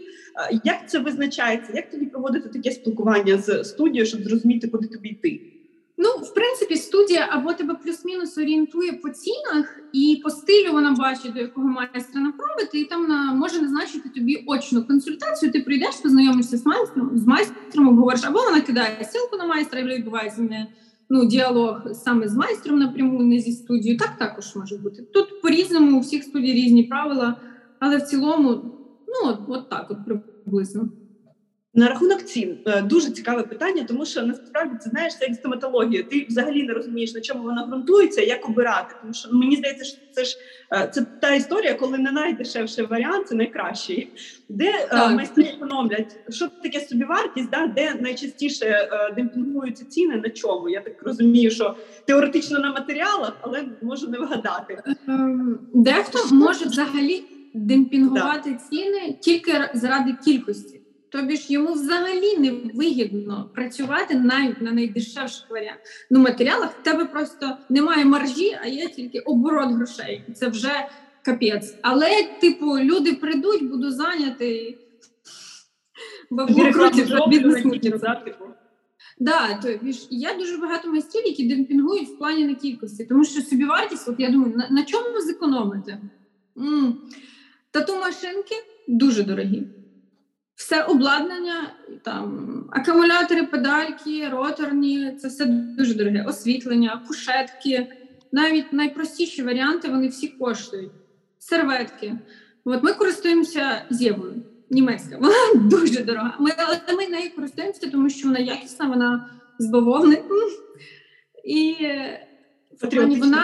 Як це визначається? Як тобі проводити таке спілкування з студією, щоб зрозуміти, куди тобі йти? Ну, в принципі, студія або тебе плюс-мінус орієнтує по цінах і по стилю вона бачить, до якого майстра направити, і там вона може назначити тобі очну консультацію, ти прийдеш, познайомишся з майстром обговориш, або вона кидає ссылку на майстра, і відбувається діалог саме з майстром напряму, не зі студією. Так також може бути. Тут по-різному, у всіх студій різні правила, але в цілому, от так приблизно. На рахунок цін. Дуже цікаве питання, тому що, насправді, ти знаєш, це як стоматологія. Ти взагалі не розумієш, на чому вона ґрунтується, як обирати. Тому що, мені здається, що це та історія, коли не найдешевший варіант, це найкращий. Де майстри економлять? Що таке собівартість? Да? Де найчастіше демпінгуються ціни? На чому? Я так розумію, що теоретично на матеріалах, але можу не вгадати. Дехто може взагалі демпінгувати ціни тільки заради кількості. Тобі ж йому взагалі не вигідно працювати навіть на найдешевших варіантах. Ну, матеріалах в тебе просто немає маржі, а є тільки оборот грошей. Це вже капець. Але, типу, люди прийдуть, буду зайняти бабло крутить бізнес-мутір. Да, тобі ж є дуже багато майстрів, які демпінгують в плані на кількості. Тому що собівартість, от я думаю, на чому зекономити? Тату-машинки дуже дорогі. Все обладнання, там, акумулятори, педальки, роторні, це все дуже дороге. Освітлення, кушетки, навіть найпростіші варіанти, вони всі коштують. Серветки. От ми користуємося Зевою, німецька, вона дуже дорога. Але ми нею користуємося, тому що вона якісна, вона з бавовни. І вона...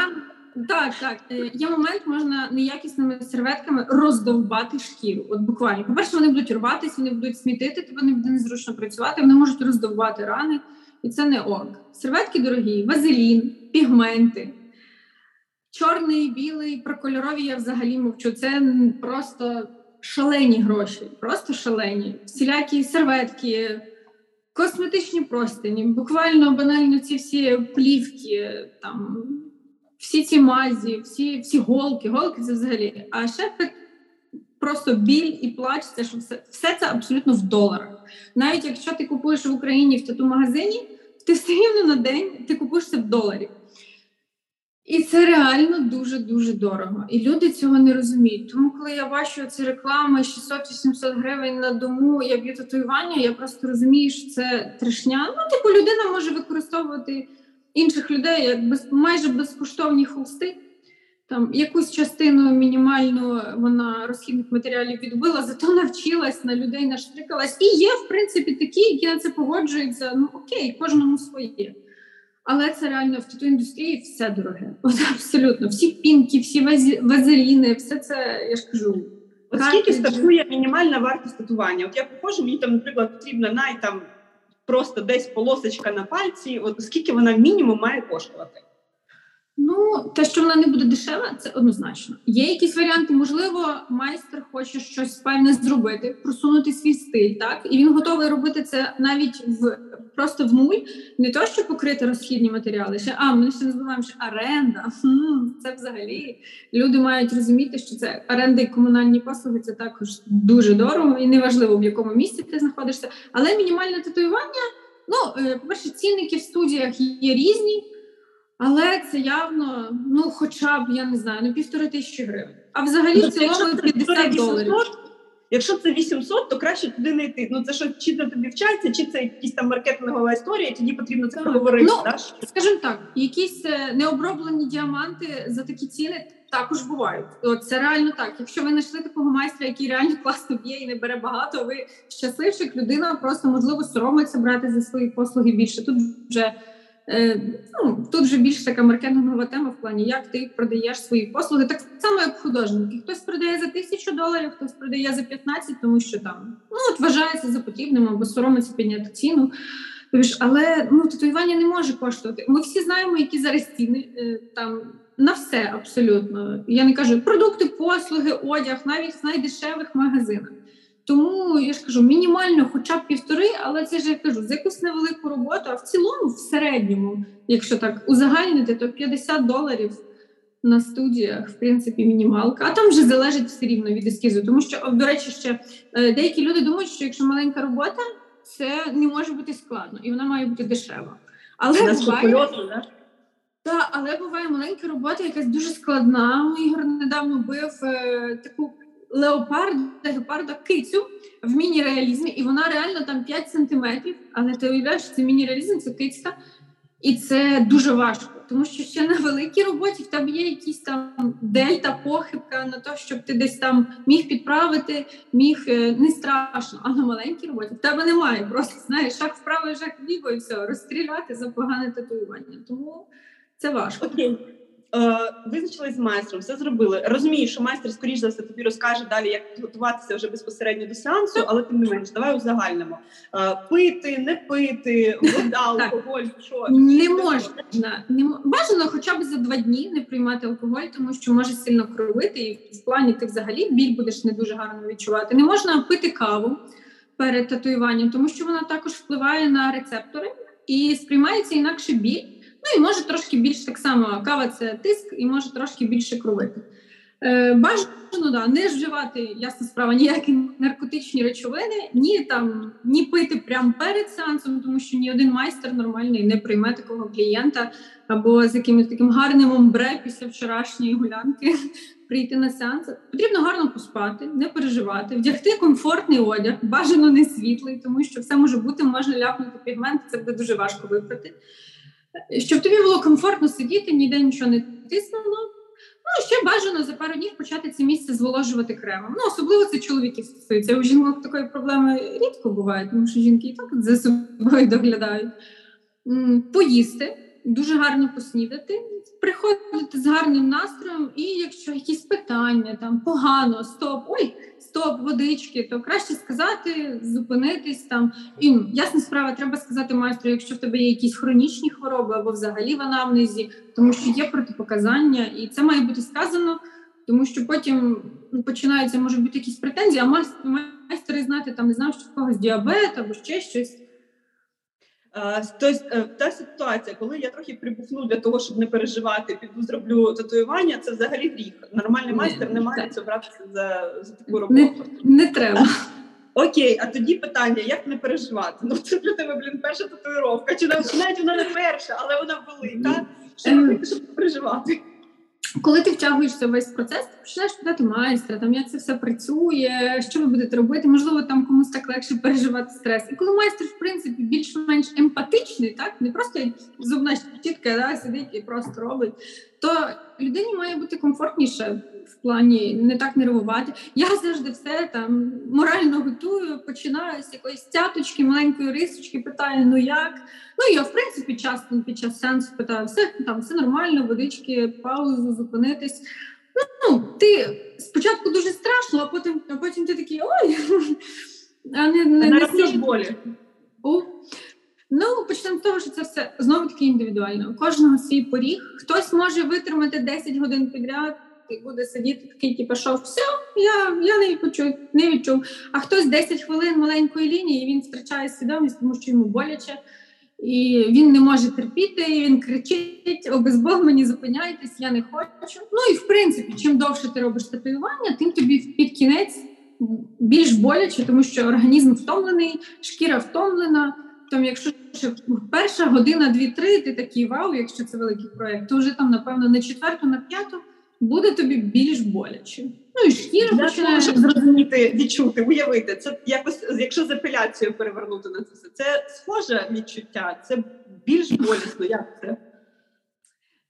Так. Є момент, можна неякісними серветками роздовбати шкіру. От буквально. По-перше, вони будуть рватися, вони будуть смітити, тобі не буде незручно працювати, вони можуть роздовбати рани, і це не ок. Серветки дорогі, вазелін, пігменти. Чорний, білий, про кольорові я взагалі мовчу. Це просто шалені гроші, просто шалені. Всілякі серветки, косметичні простині, буквально банально ці всі плівки, там, всі ці мазі, всі голки. Голки це взагалі. А ще просто біль і плач, це, що все це абсолютно в доларах. Навіть якщо ти купуєш в Україні в тату-магазині, ти все рівно на день ти купуєш це в доларі. І це реально дуже-дуже дорого. І люди цього не розуміють. Тому, коли я бачу ці реклами 600-800 гривень на дому, я б'ю татуювання, я просто розумію, що це трешня. Ну, типу, людина може використовувати інших людей як майже безкоштовні холсти. Там якусь частину мінімальну вона розхідних матеріалів відбила, зато навчилась, на людей наштрикалась. І є, в принципі, такі, які на це погоджуються. Ну, окей, кожному своє. Але це реально в тату-індустрії все дороге. От абсолютно. Всі пінки, всі вазеліни, все це, я ж кажу. От скільки стартує мінімальна вартість татування? От я приходжу, мені там, наприклад, потрібна просто десь полосочка на пальці. От скільки вона мінімум має коштувати? Ну, те, що вона не буде дешева, це однозначно. Є якісь варіанти, можливо, майстер хоче щось певне зробити, просунути свій стиль, так? І він готовий робити це навіть просто в нуль, не то, що покрити розхідні матеріали, ми ще називаємо, що оренда. Це взагалі, люди мають розуміти, що це оренда і комунальні послуги, це також дуже дорого, і неважливо, в якому місці ти знаходишся. Але мінімальне татуювання, по-перше, цінники в студіях є різні, але це явно, хоча б, я не знаю, 1,5 тисячі гривень. А взагалі в цілому 50 доларів. Якщо це 800, то краще туди не йти. Це що, чи це тобі вчаться, чи це якісь там маркетингова історія, і тоді потрібно це проговорити. Скажімо так, якісь необроблені діаманти за такі ціни також бувають. От це реально так. Якщо ви знайшли такого майстра, який реально класно б'є і не бере багато, ви щасливчик, людина просто, можливо, соромиться брати за свої послуги більше. Тут вже більш така маркетингова тема в плані, як ти продаєш свої послуги. Так само, як художники. Хтось продає за $1000, хтось продає за 15, тому що вважається за потрібним або соромиться підняти ціну. Але татуювання не може коштувати. Ми всі знаємо, які зараз ціни там на все абсолютно. Я не кажу, продукти, послуги, одяг, навіть в найдешевих магазинах. Тому, я ж кажу, мінімально хоча б 1,5, але це ж, я кажу, за якусь невелику роботу, а в цілому, в середньому, якщо так узагальнити, то $50 на студіях, в принципі, мінімалка. А там вже залежить все рівно від ескізу, тому що, до речі, ще деякі люди думають, що якщо маленька робота, це не може бути складно, і вона має бути дешева. Але буває маленька робота, якась дуже складна. Ігор недавно бив таку гепарда кицю в міні-реалізмі, і вона реально там 5 сантиметрів, але ти уявляєш, що це міні-реалізм, це кицька, і це дуже важко, тому що ще на великій роботі в тебе є якісь там дельта, похибка на те, щоб ти десь там міг підправити, не страшно, а на маленькій роботі в тебе немає, просто, знаєш, шаг вправо, шаг вліво, і все, розстріляти за погане татуювання, тому це важко. Окей. Визначились з майстром, все зробили. Розумію, що майстер, скоріш за все, тобі розкаже далі, як готуватися вже безпосередньо до сеансу, але тим не менш, давай узагальнимо. Пити, не пити, вода, алкоголь, що? Не можна. Бажано хоча б за 2 дні не приймати алкоголь, тому що може сильно кровити, і в плані ти взагалі біль будеш не дуже гарно відчувати. Не можна пити каву перед татуюванням, тому що вона також впливає на рецептори і сприймається інакше біль. І може трошки більше, так само, кава – це тиск, і може трошки більше кровити. Бажано, не вживати, ясна справа, ніякі наркотичні речовини, ні пити прямо перед сеансом, тому що ні один майстер нормальний не прийме такого клієнта, або з якимось таким гарним омбре після вчорашньої гулянки прийти на сеанс. Потрібно гарно поспати, не переживати, вдягти комфортний одяг, бажано не світлий, тому що все може бути, можна ляпнути пігмент, це буде дуже важко випрати. Щоб тобі було комфортно сидіти, ніде нічого не тиснуло. Ще бажано за пару днів почати це місце зволожувати кремом. Особливо це чоловіків стосується. У жінок такої проблеми рідко буває, тому що жінки і так за собою доглядають. Поїсти, дуже гарно поснідати, приходити з гарним настроєм, і якщо якісь питання, погано, стоп, водички, то краще сказати, зупинитись там. І, ясна справа, треба сказати майстру, якщо в тебе є якісь хронічні хвороби або взагалі в анамнезі, тому що є протипоказання, і це має бути сказано, Тому що потім починаються, можуть бути якісь претензії, а майстери, знаєте, там не знав, що в когось діабет або ще щось. Тобто, та ситуація, коли я трохи прибухну для того, щоб не переживати, піду зроблю татуювання, це взагалі гріх. Нормальний майстер не має це братися за таку роботу. Не треба. Окей, а тоді питання, як не переживати? Ну, це для тебе, перша татуїровка. Чи навіть вона не перша, але вона велика. Що робити, щоб не переживати? Коли ти втягуєшся в весь процес, ти починаєш питати майстра, там, як це все працює, що ви будете робити, можливо, там комусь так легше переживати стрес. І коли майстер, в принципі, більш-менш емпатичний, так, не просто зубна щітка, да, сидить і просто робить, то людині має бути комфортніше в плані не так нервувати. Я завжди все там морально готую, починаю з якоїсь цяточки, маленької рисочки, питаю, ну як? Ну, я, в принципі, часто під час сеансу питаю, все, там, все нормально, водички, паузу, зупинитись. Ну, ти спочатку дуже страшно, а потім ти такий, ой, а не слід болі. Ну, почнемо з того, що це все знову-таки індивідуально. У кожного свій поріг. Хтось може витримати 10 годин підряд і буде сидіти такий, типу, що все, я не відчув. А хтось 10 хвилин маленької лінії, і він втрачає свідомість, тому що йому боляче. І він не може терпіти, і він кричить, без Бога мені зупиняйтесь, я не хочу. Ну і в принципі, чим довше ти робиш татуювання, тим тобі під кінець більш боляче, тому що організм втомлений, шкіра втомлена. Там, якщо перша година, 2-3, ти такий вау, якщо це великий проєкт, то вже там, напевно, на четверту, на п'яту буде тобі більш боляче. Ну і шкіра починає. Щоб зрозуміти, відчути, уявити, це якось, якщо з апеляцією перевернути на це все, це схоже відчуття, це більш болісно, як це?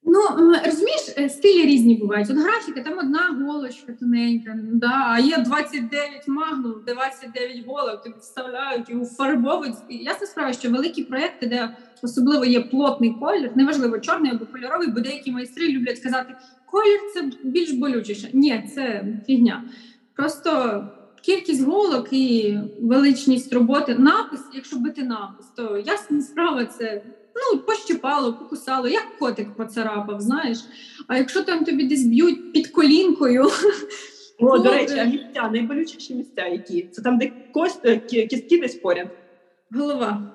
Ну, розумієш, стилі різні бувають. От графіка, там одна голочка тоненька, да, а є 29 магнум, 29 голок, тобі вставляють, його фарбовують. Ясна справа, що великі проєкти, де особливо є плотний колір, неважливо, чорний або кольоровий, бо деякі майстри люблять казати, колір – це більш болючіше. Ні, це фігня. Просто кількість голок і величність роботи. Напис, якщо бити напис, то ясна справа, це... Ну, пощипало, покусало, як котик поцарапав, знаєш. А якщо там тобі десь б'ють під колінкою... О, до речі, а місця, найболючіші місця які? Це там, де кістки десь поряд? Голова.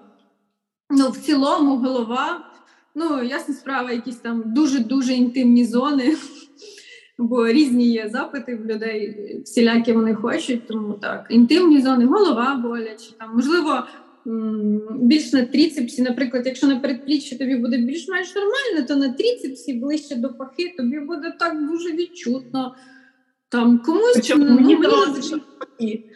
Ну, в цілому голова. Ну, ясна справа, якісь там дуже-дуже інтимні зони. Бо різні є запити в людей, всілякі вони хочуть, тому так. Інтимні зони, голова боляче, там, можливо... більш на трицепсі, наприклад, якщо на передпліччі тобі буде більш-менш нормально, то на трицепсі ближче до пахи тобі буде так дуже відчутно. Там комусь... Причому мені вдалося,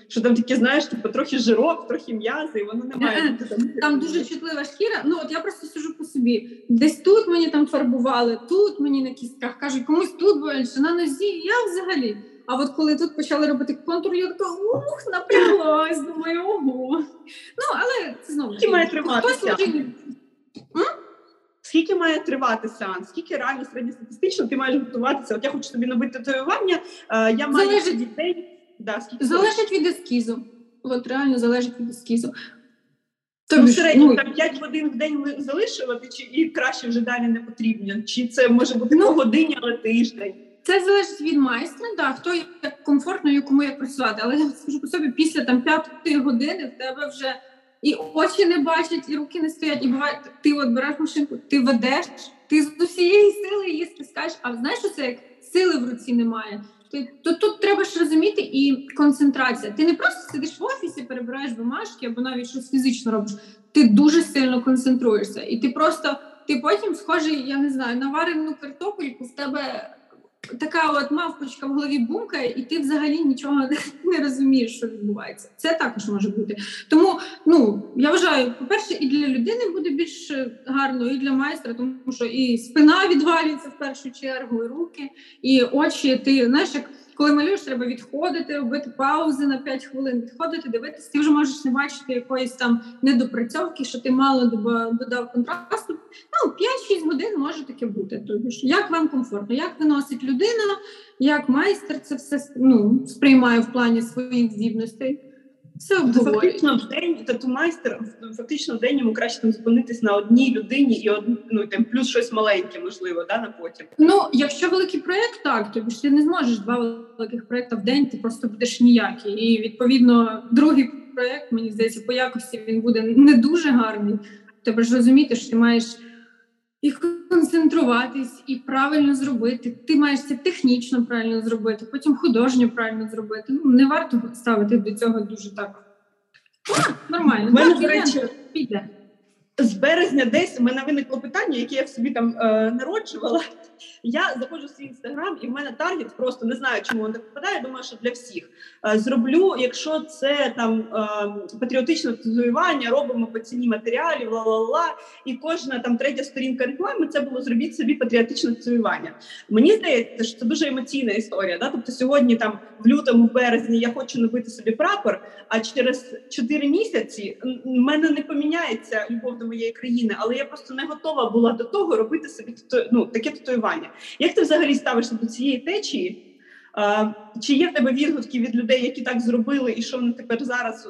що там такі, знаєш, типу, трохи жирок, трохи м'язи, і воно не має. Там дуже чутлива шкіра. Ну, от я просто сижу по собі. Десь тут мені там фарбували, тут мені на кістках кажуть, комусь тут боляче, на нозі, я взагалі. А от коли тут почали робити контур, я така, напряглась, думаю, ого. Ну, але це знову. Скільки має тривати сеанс? Скільки має тривати сеанс? Скільки реально середньостатистично ти маєш готуватися? От я хочу тобі набити татуювання, я маю дітей. Да, залежить від ескізу. От реально залежить від ескізу. Тобто в середньому там 5 годин в день ми залишили, і краще вже далі не потрібно? Чи це може бути по годині, але тиждень? Це залежить від майстра, да, хто як комфортно і кому як працювати. Але я скажу по собі, після 5 години в тебе вже і очі не бачать, і руки не стоять. І буває, ти от береш машинку, ти ведеш, ти з усієї сили її стискаєш. А знаєш, що це як сили в руці немає? То тут треба ж розуміти і концентрація. Ти не просто сидиш в офісі, перебираєш бумажки або навіть щось фізично робиш. Ти дуже сильно концентруєшся. І ти просто, ти потім схожий, я не знаю, на варену картопельку в тебе... Така от мавпочка в голові бумкає, і ти взагалі нічого не розумієш, що відбувається. Це також може бути. Тому, я вважаю, по-перше, і для людини буде більш гарно, і для майстра, тому що і спина відвалюється в першу чергу, і руки, і очі. Ти, знаєш, як коли малюєш, треба відходити, робити паузи на 5 хвилин, відходити, дивитися. Ти вже можеш не бачити якоїсь там недопрацьовки, що ти мало додав контрасту. 5-6 годин може таке бути. Тобто, як вам комфортно, як виносить людина, як майстер це все сприймає в плані своїх здібностей. Все обговорюють. Фактично в день тату-майстер, фактично в день йому краще там зупинитись на одній людині і ну, там, плюс щось маленьке, можливо, да, на потім. Ну, якщо великий проєкт, так, тобі ж ти не зможеш два великих проєкти в день, ти просто будеш ніякий. І, відповідно, другий проєкт, мені здається, по якості він буде не дуже гарний. Тобто ж розуміти, що ти маєш і концентруватись, і правильно зробити. Ти маєш це технічно правильно зробити, потім художньо правильно зробити. Ну, не варто ставити до цього дуже так. Нормально. Мене, так, піде. З березня десь в мене виникло питання, яке я в собі там народжувала. Я заходжу в свій інстаграм, і в мене таргет, просто не знаю, чому він не попадає, думаю, що для всіх. Зроблю, якщо це там патріотичне татуювання, робимо по ціні матеріалів, ла-ла-ла, і кожна там третя сторінка реклами, це було зробіть собі патріотичне татуювання. Мені здається, що це дуже емоційна історія. Да? Тобто сьогодні там в лютому, в березні я хочу набити собі прапор, а через 4 місяці в мене не поміняється любов до моєї країни, але я просто не готова була до того робити собі таке татуювання. Як ти взагалі ставишся до цієї течії? Чи є в тебе відгуки від людей, які так зробили, і що вони тепер зараз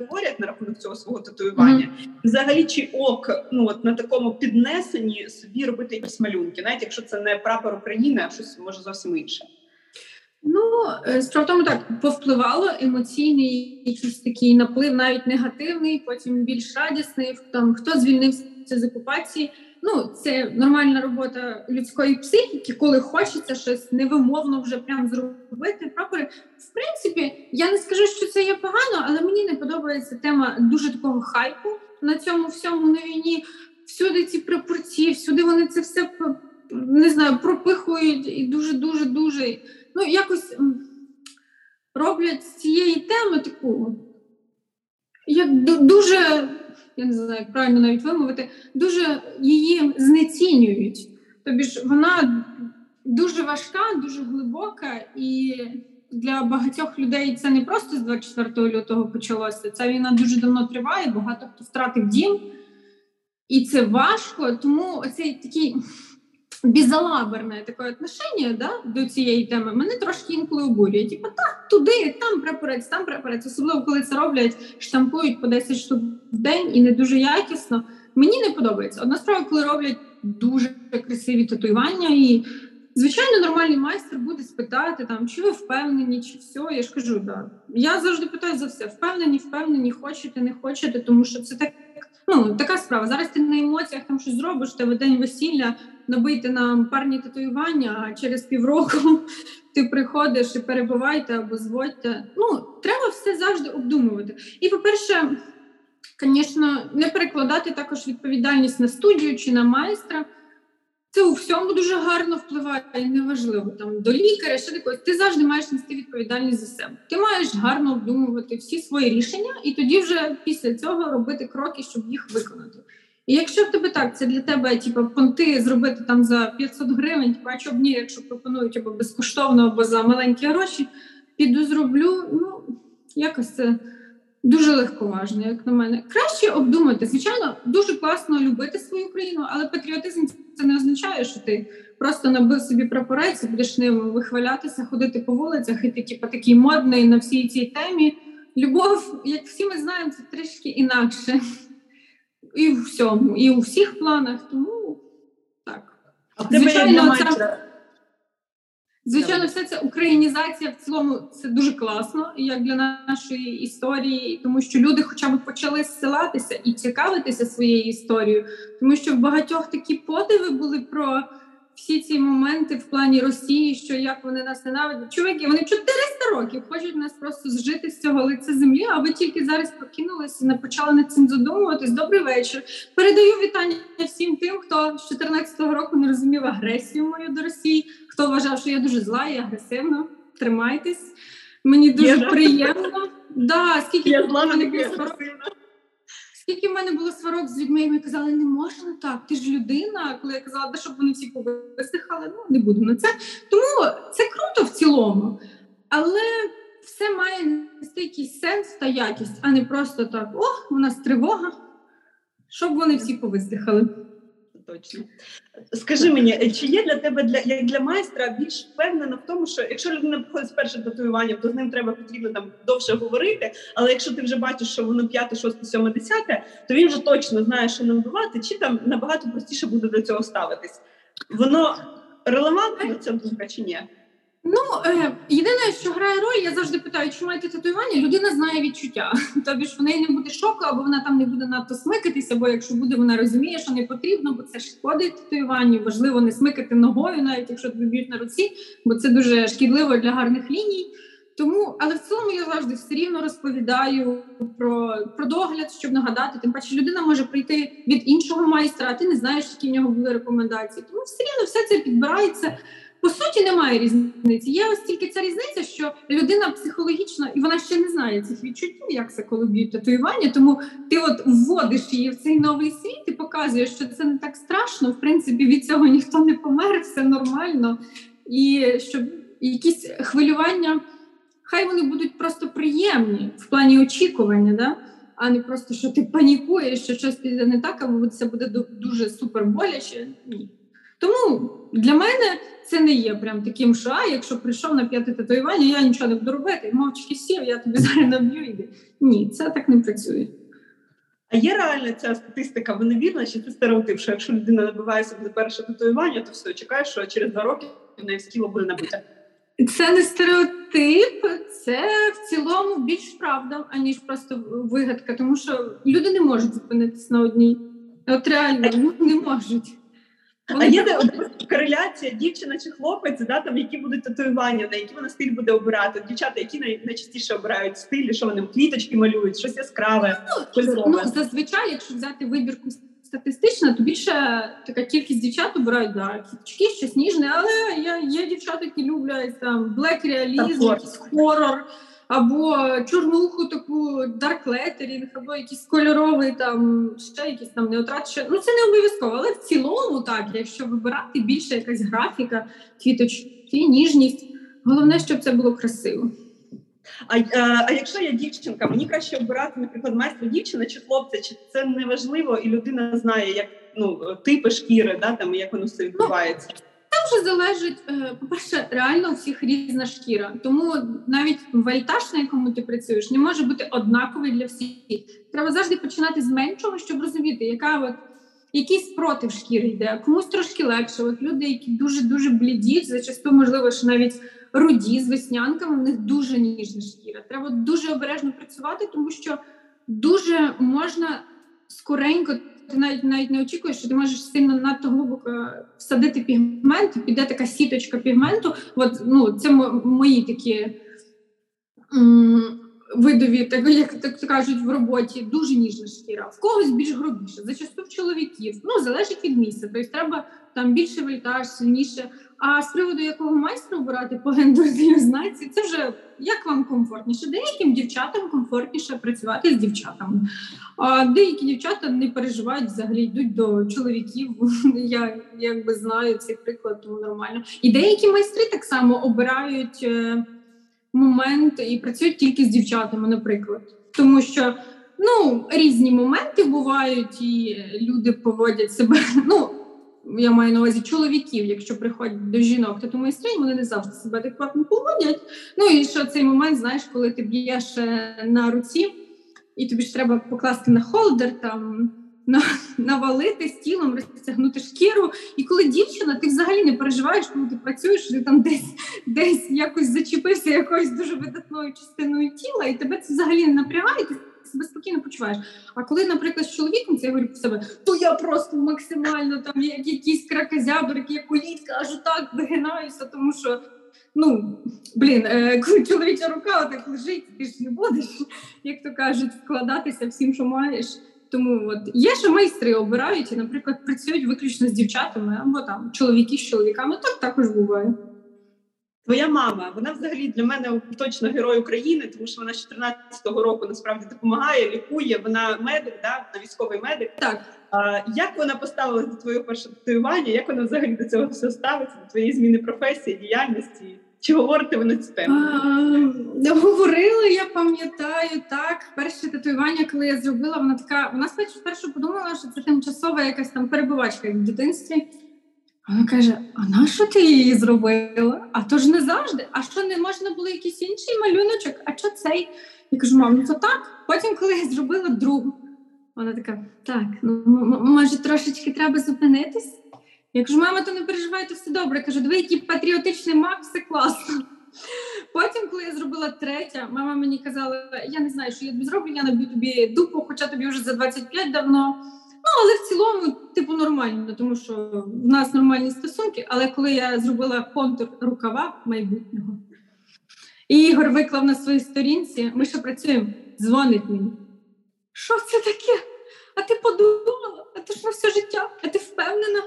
говорять на рахунок цього свого татуювання? Взагалі, чи от на такому піднесенні собі робити якісь малюнки, навіть якщо це не прапор України, а щось, може, зовсім інше? Ну, справді тому так, повпливало емоційний якийсь такий наплив, навіть негативний, потім більш радісний, там, хто звільнився з окупації. Ну, це нормальна робота людської психіки, коли хочеться щось невимовно вже прям зробити. Прапори, в принципі, я не скажу, що це є погано, але мені не подобається тема дуже такого хайпу на цьому всьому на війні. Всюди ці прапорці, всюди вони це все, не знаю, пропихують і дуже-дуже-дуже... Ну, якось роблять з цієї теми таку, як дуже, я не знаю, як правильно навіть вимовити, дуже її знецінюють. Тобі ж вона дуже важка, дуже глибока, і для багатьох людей це не просто з 24 лютого почалося, ця війна дуже давно триває, багато хто втратив дім, і це важко, тому оцей такий... безалаберне таке отношення, да, до цієї теми мене трошки інколи обурює. Типу, так, туди, там прапорець, особливо, коли це роблять, штампують по 10 штук в день і не дуже якісно. Мені не подобається. Одна справа, коли роблять дуже красиві татуювання, і, звичайно, нормальний майстер буде спитати, там, чи ви впевнені, чи все. Я ж кажу, да. Я завжди питаю за все. Впевнені, хочете, не хочете, тому що це так, така справа. Зараз ти на емоціях там щось зробиш, тебе день весілля, набити нам парні татуювання, а через півроку ти приходиш і перебувайте або зводьте. Ну, треба все завжди обдумувати. І, по-перше, звісно, не перекладати також відповідальність на студію чи на майстра. Це у всьому дуже гарно впливає, і неважливо, там, до лікаря, ще такого. Ти завжди маєш нести відповідальність за себе. Ти маєш гарно обдумувати всі свої рішення і тоді вже після цього робити кроки, щоб їх виконати. І якщо в тебе так, це для тебе, типу, понти зробити там за 500 гривень, типу, а чоб ні, якщо пропонують або безкоштовно, або за маленькі гроші, піду зроблю, якось це дуже легковажно, як на мене. Краще обдумати. Звичайно, дуже класно любити свою країну, але патріотизм це не означає, що ти просто набив собі прапорець, будеш ним вихвалятися, ходити по вулицях, і ти, типу, такий модний на всій цій темі. Любов, як всі ми знаємо, це трішки інакше. І в всьому, і у всіх планах, тому так. Звичайно, все це українізація в цілому, це дуже класно, як для нашої історії, тому що люди хоча б почали зсилатися і цікавитися своєю історією, тому що в багатьох такі подиви були про всі ці моменти в плані Росії, що як вони нас ненавидять. Чуваки, вони 400 років хочуть нас просто зжити з цього лиця землі, а ви тільки зараз прокинулися і не почали над цим задумуватись. Добрий вечір. Передаю вітання всім тим, хто з 14-го року не розумів агресію мою до Росії, хто вважав, що я дуже зла і агресивна. Тримайтесь. Мені дуже приємно. Да, я зла, але не агресивна. Скільки в мене було сварок з людьми, і ми казали, не можна так, ти ж людина. Коли я казала, да, щоб вони всі повисихали, не будемо на це. Тому це круто в цілому, але все має якийсь сенс та якість, а не просто так, у нас тривога, щоб вони всі повисихали. Точно. Скажи мені, чи є для тебе, як для майстра, більш впевнена в тому, що якщо людина приходить з першим татуюванням, то з ним потрібно там довше говорити, але якщо ти вже бачиш, що воно 5, 6, 7, 10, то він вже точно знає, що набивати, чи там набагато простіше буде до цього ставитись. Воно релевантно, ця думка, чи ні? Ну, єдине, що грає роль, я завжди питаю, чи маєте татуювання, людина знає відчуття. Тобі ж в неї не буде шоку, або вона там не буде надто смикатися, або якщо буде, вона розуміє, що не потрібно, бо це шкодить татуюванню, важливо не смикати ногою, навіть якщо тобі б'ють на руці, бо це дуже шкідливо для гарних ліній. Тому, але в цілому я завжди все рівно розповідаю про догляд, щоб нагадати. Тим паче людина може прийти від іншого майстра, а ти не знаєш, які в нього були рекомендації. Тому все рівно все це підбирається. По суті, немає різниці. Є ось тільки ця різниця, що людина психологічно, і вона ще не знає цих відчуттів, як це, коли б'ють татуювання, тому ти от вводиш її в цей новий світ і показуєш, що це не так страшно, в принципі, від цього ніхто не помер, все нормально. І щоб якісь хвилювання, хай вони будуть просто приємні в плані очікування, да? А не просто, що ти панікуєш, що щось піде не так, або це буде дуже супер боляче. Ні. Тому для мене це не є прям таким, що якщо прийшов на 5 татуювання, я нічого не буду робити, мовчки сів, я тобі зараз наб'ю, іди. Ні, це так не працює. А є реально ця статистика, вона вірна, чи це стереотип, що якщо людина набиває собі перше татуювання, то все, чекаєш, що через 2 роки в неї тіло буде набите? Це не стереотип, це в цілому більш правда, аніж просто вигадка, тому що люди не можуть зупинитись на одній. От реально, не можуть. А є кореляція дівчина чи хлопець, да, там, які будуть татуювання, на які вона стиль буде обирати? Дівчата, які найчастіше обирають стилі, що вони квіточки малюють, щось яскраве, кольорове? Ну, зазвичай, якщо взяти вибірку статистично, то більше така кількість дівчат обирають, да, квіточки, щось ніжне, але є дівчата, які люблять там блек-реалізм, якийсь хорор, або чорнуху таку, дарк-леттерінг, або якийсь кольоровий, там, ще якісь там неотрачені. Ну, це не обов'язково, але в цілому так, якщо вибирати більше якась графіка, квіточки, ніжність, головне, щоб це було красиво. А якщо я дівчинка, мені краще обирати, наприклад, майстра дівчина чи хлопця, чи це неважливо, і людина знає, як, ну, типи шкіри, да, там, як воно все відбувається? Це вже залежить, по-перше, реально у всіх різна шкіра. Тому навіть вольтаж, на якому ти працюєш, не може бути однаковий для всіх. Треба завжди починати з меншого, щоб розуміти, який спротив шкіри йде. Комусь трошки легше. От люди, які дуже-дуже бліді, зачасту, можливо, що навіть руді з веснянками, в них дуже ніжна шкіра. Треба дуже обережно працювати, тому що дуже можна скоренько... Ти навіть не очікуєш, що ти можеш сильно надто глибоко всадити пігмент, і піде така сіточка пігменту. От, ну, це мої такі видові, так кажуть, в роботі. Дуже ніжна шкіра. В когось більш грубіше. Зачасту в чоловіків. Ну, залежить від місця. Тобто треба там більше вольтаж, сильніше. А з приводу якого майстра обирати по гендерній ознаці, це вже як вам комфортніше. Деяким дівчатам комфортніше працювати з дівчатами. А деякі дівчата не переживають взагалі, йдуть до чоловіків. Я якби знаю цей приклад, тому нормально. І деякі майстри так само обирають момент і працюють тільки з дівчатами, наприклад. Тому що, ну, різні моменти бувають, і люди поводять себе, ну, я маю на увазі чоловіків, якщо приходять до жінок, то майстринь, вони не завжди себе адекватно поводять. Ну і що цей момент, знаєш, коли ти б'єш на руці, і тобі ж треба покласти на холдер, там, навалити з тілом, розтягнути шкіру. І коли дівчина, ти взагалі не переживаєш, коли ти працюєш, ти там десь якось зачепився якоюсь дуже видатною частиною тіла, і тебе це взагалі не напрягає, себе спокійно почуваєш. А коли, наприклад, з чоловіком, це я говорю про себе, то я просто максимально там як якісь кракозябрики, як улітка, аж так вигинаюся, тому що, ну, блін, коли чоловіча рука так лежить, ти ж не будеш, як то кажуть, вкладатися всім, що маєш. Тому от є ще майстри обирають і, наприклад, працюють виключно з дівчатами, або там чоловіки з чоловіками, так також буває. Твоя мама, вона взагалі для мене точно герой України, тому що вона з 14-го року насправді допомагає, лікує, вона медик, да? Вона військовий медик. Так. Як вона поставилась до твого першого татуювання, як вона взагалі до цього все ставиться, до твоєї зміни професії, діяльності? Чи говорите ви на цю тему? Говорила, я пам'ятаю, так. Перше татуювання, коли я зробила, вона така... Вона спершу подумала, що це тимчасова якась там перебувачка в дитинстві. Вона каже, а на що ти її зробила? А то ж не завжди. А що, не можна було якийсь інший малюночок? А що цей? Я кажу, мам, ну то так. Потім, коли я зробила другу, вона така, так, ну може трошечки треба зупинитись? Я кажу, мама, то не переживай, то все добре. Я кажу, диви, який патріотичний мак, все класно. Потім, коли я зробила третя, мама мені казала, я не знаю, що я тобі зроблю, я наб'ю тобі дупу, хоча тобі вже за 25 давно. Ну, але в цілому, типу, нормально, тому що в нас нормальні стосунки. Але коли я зробила контур рукава майбутнього, і Ігор виклав на своїй сторінці, ми ще працюємо, дзвонить мені. Що це таке? А ти подумала? А ти ж на все життя? А ти впевнена?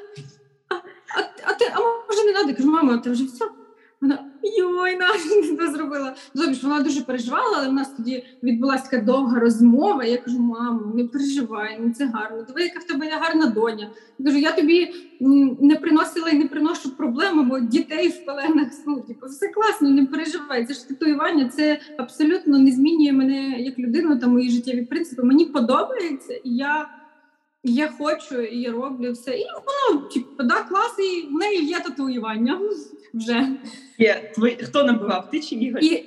А може не треба? Я кажу, мама, а ти вже все? Вона, йой, не зробила. Зобіж, вона дуже переживала, але в нас тоді відбулася така довга розмова. Я кажу, мамо, не переживай, ну це гарно. Диви, яка в тебе гарна доня. Я кажу, я тобі не приносила і не приношу проблеми, бо дітей в пеленах, ну, типу, все класно, не переживай. Це ж татуювання, це абсолютно не змінює мене як людину та мої життєві принципи. Мені подобається, і я хочу, і я роблю все. І воно, типу, да, клас, і в неї є татуювання вже. Хто набивав, ти чи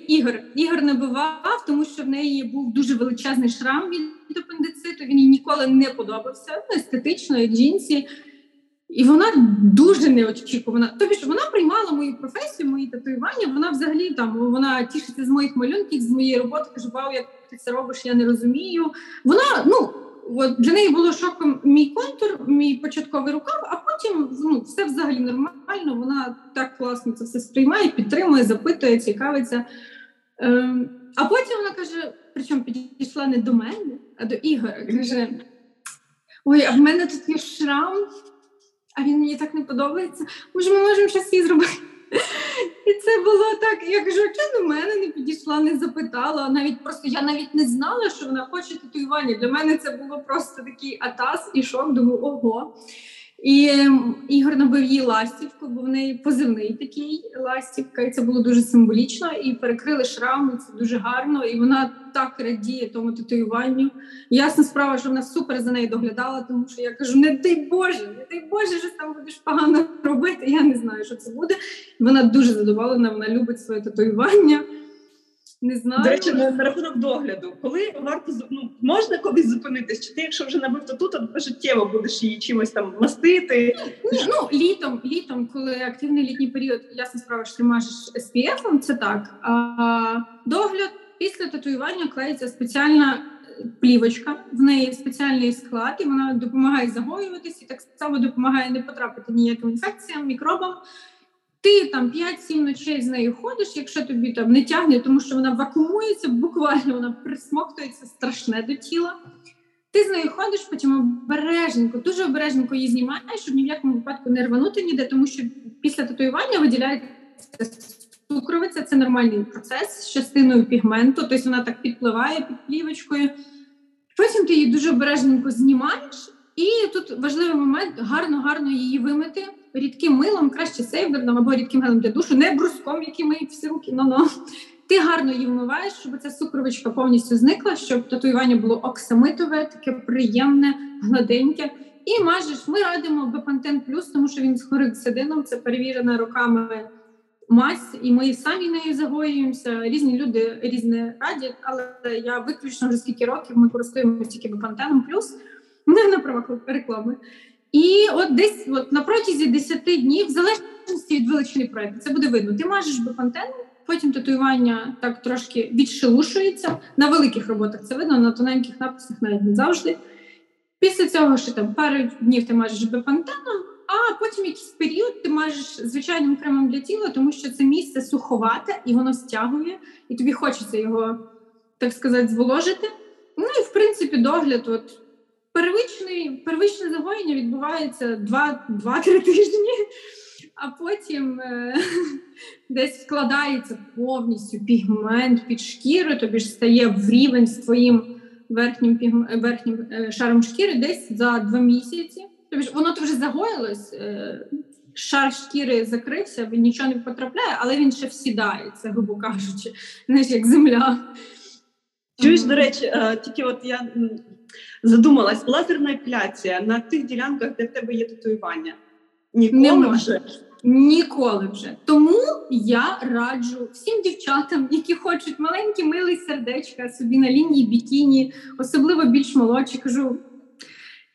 Ігор? Ігор набивав, тому що в неї був дуже величезний шрам від апендициту, він їй ніколи не подобався, естетично, як жінці. І вона дуже неочікувана. Тобі ж вона приймала мою професію, мої татуювання, вона взагалі там, вона тішиться з моїх малюнків, з моєї роботи, каже, вау, як ти це робиш, я не розумію. Вона, для неї було шоком мій контур, мій початковий рукав, а потім все взагалі нормально, вона так класно це все сприймає, підтримує, запитує, цікавиться. А потім вона каже, причому підійшла не до мене, а до Ігора, каже, ой, а в мене тут є шрам, а він мені так не подобається, може ми можемо щось її зробити? І це було так, я кажу, чи до мене не підійшла, не запитала, навіть просто я навіть не знала, що вона хоче татуювання. Для мене це було просто такий атас і шок, думаю, ого. І Ігор набив їй ластівку, бо в неї позивний такий ластівка, і це було дуже символічно, і перекрили шрами, це дуже гарно, і вона так радіє тому татуюванню. Ясна справа, що вона супер за нею доглядала, тому що я кажу, не дай Боже, що там будеш погано робити, я не знаю, що це буде. Вона дуже задоволена, вона любить своє татуювання. Не знаю. До речі, на рахунок догляду. Коли варто, можна колись зупинитись? Чи ти, якщо вже набив тату, то життєво будеш її чимось там мастити? Ні, літом, коли активний літній період, ясна справа, що ти мажеш SPF, це так. А догляд після татуювання клеїться спеціальна плівочка, в неї спеціальний склад, і вона допомагає загоюватись, і так само допомагає не потрапити ніяким інфекціям, мікробам. Ти там 5-7 ночей з нею ходиш, якщо тобі там не тягне, тому що вона вакуумується, буквально вона присмоктується страшне до тіла. Ти з нею ходиш, потім обережненько, дуже обережненько її знімаєш, щоб ні в якому випадку не рванути ніде, тому що після татуювання виділяється цукровиця, це нормальний процес з частиною пігменту, тобто вона так підпливає під плівочкою. Потім ти її дуже обережненько знімаєш, і тут важливий момент, гарно-гарно її вимити, рідким милом, краще сейвдерном або рідким гелем для душу, не бруском, який миють всі руки, Ти гарно її вмиваєш, щоб ця сукровичка повністю зникла, щоб татуювання було оксамитове, таке приємне, гладеньке. І мажеш, ми радимо Bepanten плюс, тому що він з хорексидином, це перевірена роками мазь, і ми самі нею загоюємося, різні люди різне радять, але я виключно вже скільки років ми користуємося тільки Bepanten плюс, не на правах реклами. І от десь на протязі 10 днів, в залежності від величини проєкту, це буде видно. Ти мажеш Bepanten, потім татуювання так трошки відшелушується. На великих роботах це видно, на тоненьких написах навіть не завжди. Після цього ще там пару днів ти мажеш Bepanten, а потім якийсь період ти мажеш звичайним кремом для тіла, тому що це місце суховате, і воно стягує, і тобі хочеться його, так сказати, зволожити. І, в принципі, догляд Первичне загоєння відбувається 2-3 тижні, а потім десь складається повністю пігмент під шкіру, тобі ж стає в рівень з твоїм верхнім шаром шкіри десь за 2 місяці. Тобі ж воно вже загоїлось, шар шкіри закрився, він нічого не потрапляє, але він ще всідається, грубо кажучи, знаєш, як земля. Чуєш, до речі, тільки от я задумалась, лазерна епіляція на тих ділянках, де в тебе є татуювання. Ніколи вже. Тому я раджу всім дівчатам, які хочуть маленькі милі сердечка собі на лінії бікіні, особливо більш молодші, кажу: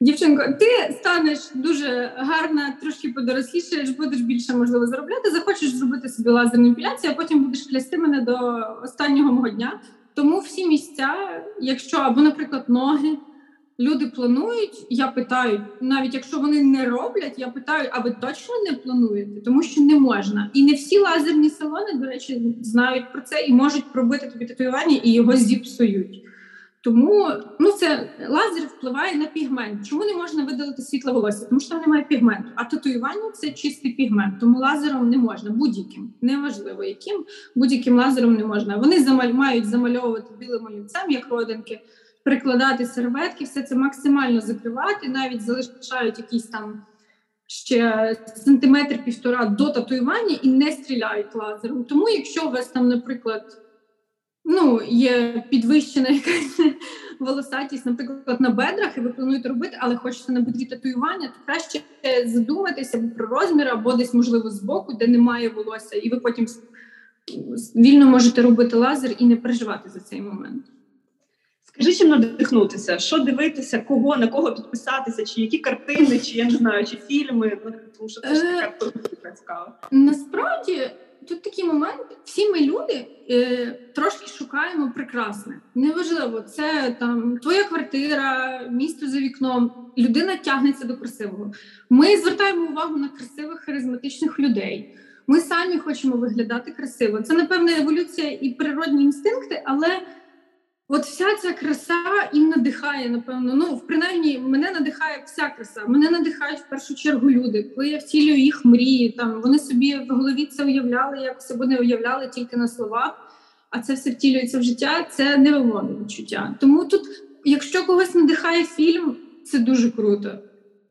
дівчинко, ти станеш дуже гарна, трошки подорослішаєш, будеш більше, можливо, заробляти, захочеш зробити собі лазерну епіляцію, а потім будеш клясти мене до останнього мого дня. Тому всі місця, якщо, або, наприклад, ноги, люди планують, я питаю, навіть якщо вони не роблять, я питаю, а ви точно не плануєте? Тому що не можна. І не всі лазерні салони, до речі, знають про це і можуть пробити тобі татуювання і його зіпсують. Тому, це лазер впливає на пігмент. Чому не можна видалити світле волосся? Тому що там немає пігменту. А татуювання – це чистий пігмент. Тому лазером не можна, будь-яким, неважливо яким, будь-яким лазером не можна. Вони мають замальовувати білим олівцем, як родинки, прикладати серветки, все це максимально закривати, навіть залишають якийсь там ще сантиметр-півтора до татуювання і не стріляють лазером. Тому якщо у вас там, наприклад, є підвищена якась волосатість, наприклад, на бедрах, і ви плануєте робити, але хочете на бедрі татуювання, то краще задуматися про розмір, або десь, можливо, збоку, де немає волосся, і ви потім вільно можете робити лазер і не переживати за цей момент. Скажи, чим надихнутися? Що дивитися, кого, на кого підписатися, чи які картини, чи, я не знаю, чи фільми, тому що це ж така цікаво. Насправді, тут такий момент, всі ми люди трошки шукаємо прекрасне. Неважливо, це там твоя квартира, місто за вікном, людина тягнеться до красивого. Ми звертаємо увагу на красивих, харизматичних людей. Ми самі хочемо виглядати красиво. Це, напевно, еволюція і природні інстинкти, але от вся ця краса їм надихає, напевно. Принаймні, мене надихає вся краса. Мене надихають в першу чергу люди. Коли я втілюю їх мрії, вони собі в голові це уявляли, якось або не уявляли тільки на словах, а це все втілюється в життя, це невимовне відчуття. Тому тут, якщо когось надихає фільм, це дуже круто.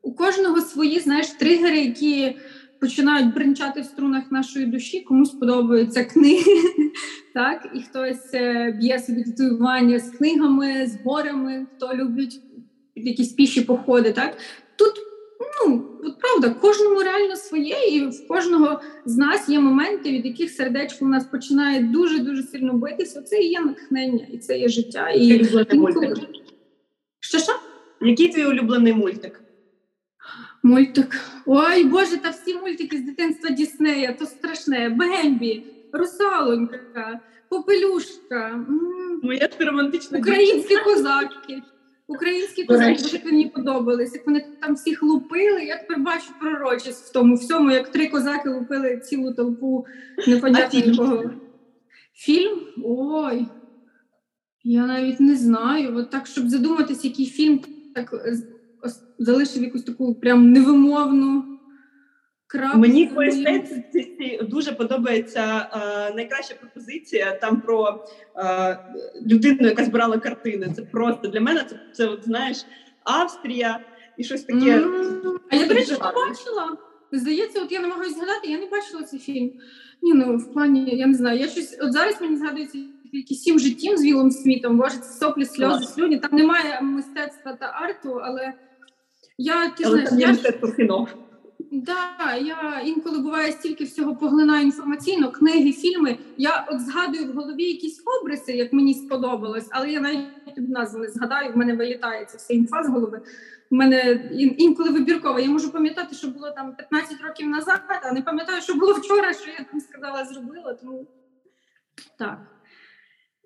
У кожного свої, тригери, які починають бринчати в струнах нашої душі, комусь подобаються книги, так? І хтось б'є собі татуювання з книгами, з горами, хто любить якісь піші походи, так? Тут, от правда, кожному реально своє, і в кожного з нас є моменти, від яких сердечко у нас починає дуже-дуже сильно битися. Це і є натхнення, і це є життя. Що? Який твій улюблений мультик? Мультик. Ой, Боже, та всі мультики з дитинства Діснея, то страшне. Бембі, Русалонька, Попелюшка. Моя ж романтична українські козаки. Українські козаки, як мені подобались, як вони там всіх лупили. Я тепер бачу пророчість в тому всьому, як 3 козаки лупили цілу толпу непонятного. Фільм? Ой, я навіть не знаю. От так, щоб задуматись, який фільм так залишив якусь таку прям невимовну крапку. Мені по естетиці дуже подобається найкраща пропозиція там про людину, яка збирала картини. Це просто для мене це от, знаєш, Австрія і щось таке. А я, до речі, не бачила. Здається, от я намагаюся згадати, я не бачила цей фільм. В плані, я не знаю, от зараз мені згадується якісь 7 життів з Вілом Смітом, боже, це соплі, сльози, слюні, там немає мистецтва та арту, але я інколи буває стільки всього поглинаю інформаційно, книги, фільми, я от згадую в голові якісь обриси, як мені сподобалось, але я навіть назву не згадаю, в мене вилітається вся інфа з голови, в мене інколи вибірково, я можу пам'ятати, що було там 15 років назад, а не пам'ятаю, що було вчора, що я там сказала, зробила, тому так.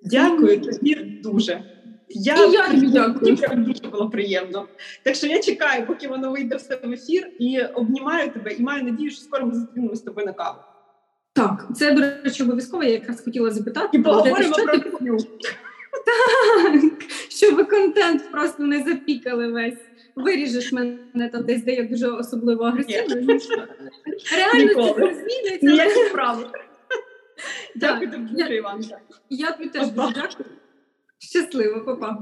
Дякую тобі дуже. Я тобі дякую. Дуже було приємно. Так що я чекаю, поки воно вийде все в ефір, і обнімаю тебе, і маю надію, що скоро ми зустрінемось з тобою на каву. Так, це, до речі, обов'язково, я якраз хотіла запитати. І поговоримо про кухню. Так, щоб контент просто не запікали весь. Виріжеш мене там десь, де я дуже особливо агресивна. Реально це зміниться. Ніяких правил. Дякую тобі дуже, Іванка. Я тобі теж дуже дякую. Щасливо, па-па.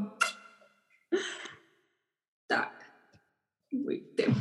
Так, вийти.